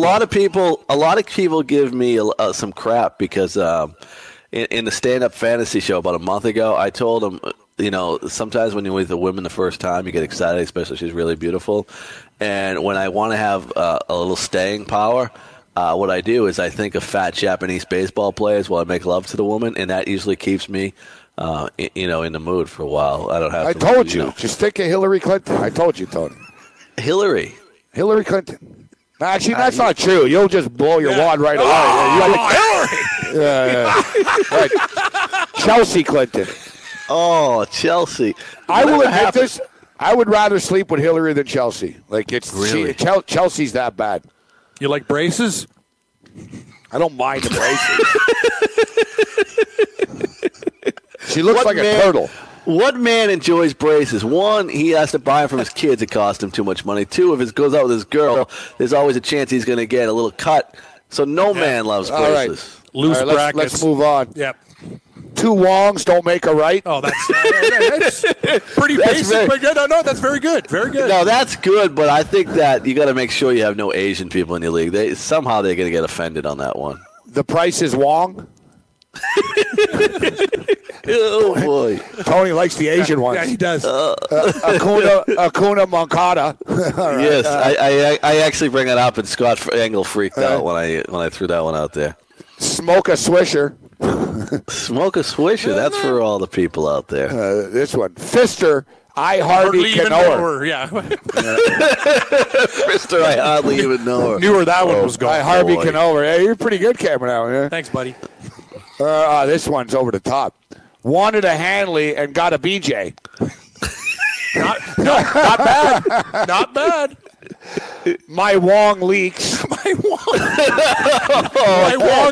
lot of people give me some crap because in the stand-up fantasy show about a month ago, I told them, sometimes when you're with a woman the first time, you get excited, especially if she's really beautiful. And when I want to have a little staying power, what I do is I think of fat Japanese baseball players while I make love to the woman, and that usually keeps me, in the mood for a while. I don't have. I told you. Just think of Hillary Clinton. I told you, Tony. Hillary Clinton. Actually, that's not true. You'll just blow your wad right away. Hillary. Right. Chelsea Clinton. Oh, Chelsea. I will admit this. I would rather sleep with Hillary than Chelsea. Like, it's really? Chelsea's that bad. You like braces? I don't mind the braces. She looks like a turtle. What man enjoys braces? One, he has to buy them from his kids. It costs him too much money. Two, if it goes out with his girl, there's always a chance he's going to get a little cut. So no man loves braces. Right. Brackets. Let's move on. Yep. Two wrongs don't make a right. Oh, that's pretty basic. But that's very good. Very good. No, that's good, but I think that you got to make sure you have no Asian people in your league. They're going to get offended on that one. The price is Wong. Oh, boy. Tony likes the Asian ones. Yeah, he does. Acuna Moncada. Right. Yes, I actually bring that up, and Scott Engel freaked out when I threw that one out there. Smoke a Swisher. Smoke a Swisher. That's for all the people out there. This one. Fister I hardly even know her. Yeah. Mister, I hardly even know her. Knew where that one was going. I hardly can know her. Hey, you're pretty good, Cameron Allen. Yeah? Thanks, buddy. This one's over the top. Wanted a Hanley and got a BJ. Not bad. Not bad. My Wong leaks. My Wong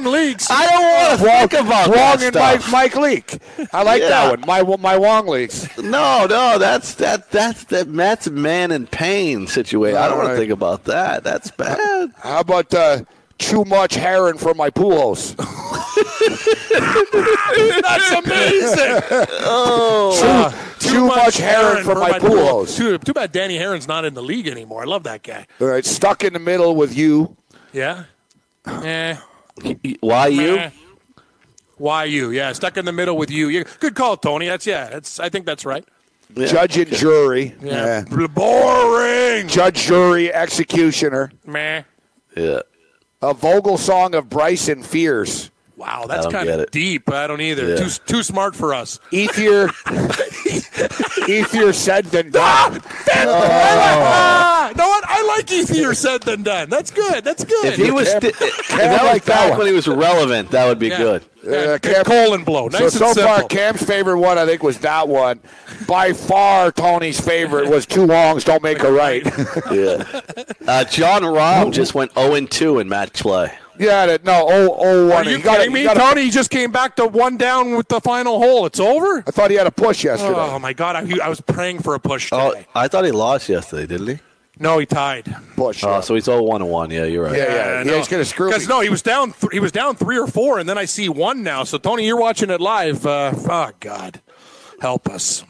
leaks. I don't want to think about Wong and Mike leak. I like that one. My Wong leaks. No, that's man in pain situation. I don't want to think about that. That's bad. How about too much herring for my pool house? That's amazing. Too much herring for my pool house. Too bad Danny Herron's not in the league anymore. I love that guy. All right, stuck in the middle with you. Yeah. Why you? Why you? Yeah, stuck in the middle with you. Good call, Tony. I think that's right. Yeah. Judge and jury. Yeah. Boring. Judge, jury, executioner. Meh. Yeah. A Vogel song of Bryson Fears. Wow, that's kind of deep. I don't either. Yeah. Too smart for us. Easier said than done. You know what? I like easier said than done. That's good. That's good. If he was back when he was relevant, that would be good. Colon blow. Nice so far, Cam's favorite one, I think, was that one. By far, Tony's favorite was two wrongs don't make a right. Yeah. Jon Rahm just went 0-2 in match play. Yeah, no, 0-1. Are you kidding me? Tony just came back to one down with the final hole. It's over? I thought he had a push yesterday. Oh, my God. I was praying for a push today. Oh, I thought he lost yesterday, didn't he? No, he tied. Push. Oh, so he's 0-1. Yeah, you're right. Yeah. He's going to screw me. Because, no, he was down 3 or 4, and then I see 1 now. So, Tony, you're watching it live. Oh, God. Help us.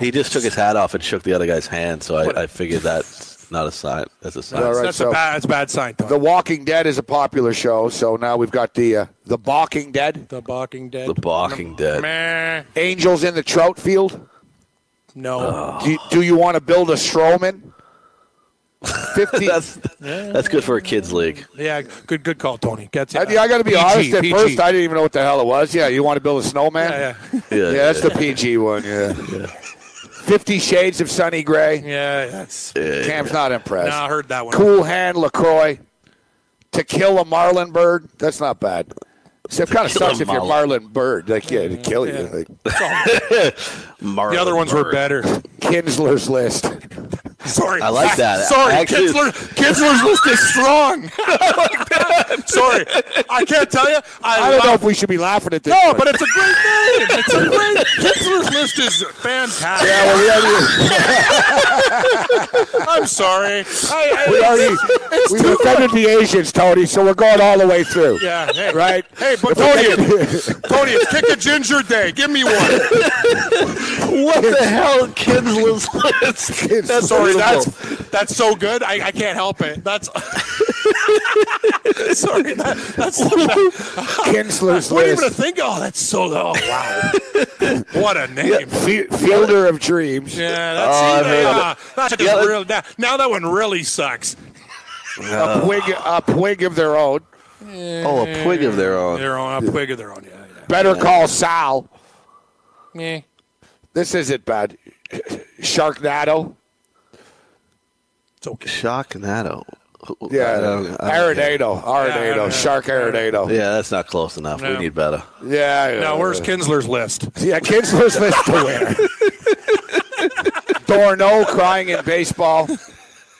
He just took his hat off and shook the other guy's hand, so I figured that. Not a sign. That's a sign. Right, that's a bad sign. Tony. The Walking Dead is a popular show, so now we've got the Balking Dead. The Balking Dead. The Balking Dead. Meh. Angels in the trout field? No. Oh. Do you want to build a Stroman? 50. That's good for a kids league. Yeah, good call, Tony. I got to be honest. At first, I didn't even know what the hell it was. Yeah, you want to build a snowman? Yeah, that's the PG one. Yeah. 50 Shades of Sunny Gray. Yeah, that's... Cam's not impressed. No, I heard that one. Cool Hand LaCroix. To Kill a Marlin Bird. That's not bad. Except it kind of sucks if you're a Marlin Bird. Like, to kill you. Like. The other ones were better. Kinsler's List. Sorry. I like that. Sorry, actually, Kinsler's List is strong. I like Sorry. I can't tell you. I don't know if we should be laughing at this. No, but it's a great name. Kinsler's List is fantastic. Yeah, I'm sorry. We defended the Asians, Tony, so we're going all the way through. Yeah. Hey. Right? Hey, but Tony, it's Kick a Ginger Day. Give me one. What the hell? Kinsler's List. Sorry, that's so good. I can't help it. That's sorry. That's Kinsler's List. What are you gonna think? Oh, that's so. Oh, wow. What a name. Fielder of Dreams. Yeah, that's real. Now that one really sucks. A Pwig of Their Own. Oh, A Pwig of Their Own. A Pwig of Their Own. Yeah. Better Call Sal. Yeah. This isn't bad. Sharknado. Okay. Sharknado. Yeah, Arenado, Shark Arenado. Yeah, that's not close enough. No. We need better. Yeah. Now, where's Kinsler's List? Yeah, Kinsler's List to win. D'Orno crying in baseball.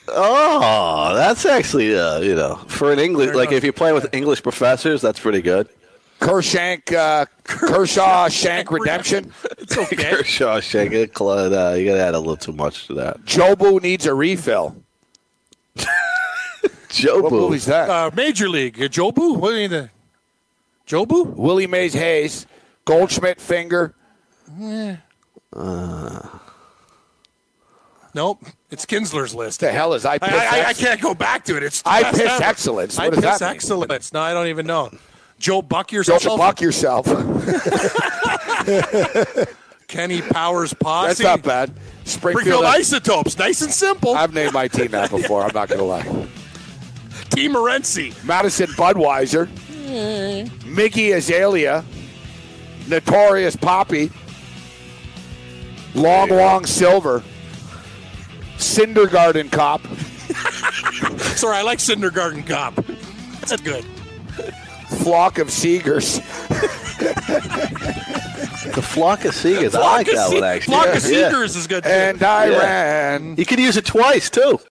Oh, that's actually, for an English, like if you're playing with English professors, that's pretty good. Kershaw Shank Redemption. It's okay. Kershaw Shank. You gotta add a little too much to that. Jobu needs a refill. Jobu. What movie's that? Major League. Jobu. What do you mean? Jobu. Willie Mays Hayes. Goldschmidt Finger. Yeah. Nope. It's Kinsler's List. The hell is I Piss Excellence? I can't go back to it. It's I Piss ever. Excellence. What I Piss that Excellence. No, I don't even know. Joe Buck Yourself. Joe Buck Yourself. Kenny Powers Posse. That's not bad. Springfield Isotopes. Nice and simple. I've named my team that before. I'm not going to lie. Team Morency. Madison Budweiser. Mickey Azalea. Notorious Poppy. Long Silver. Kindergarten Cop. Sorry, I like Kindergarten Cop. That's good. Flock of Seegers. The Flock of Seegers. I like that one, actually. Flock of Seegers is good, too. And I ran. You could use it twice, too.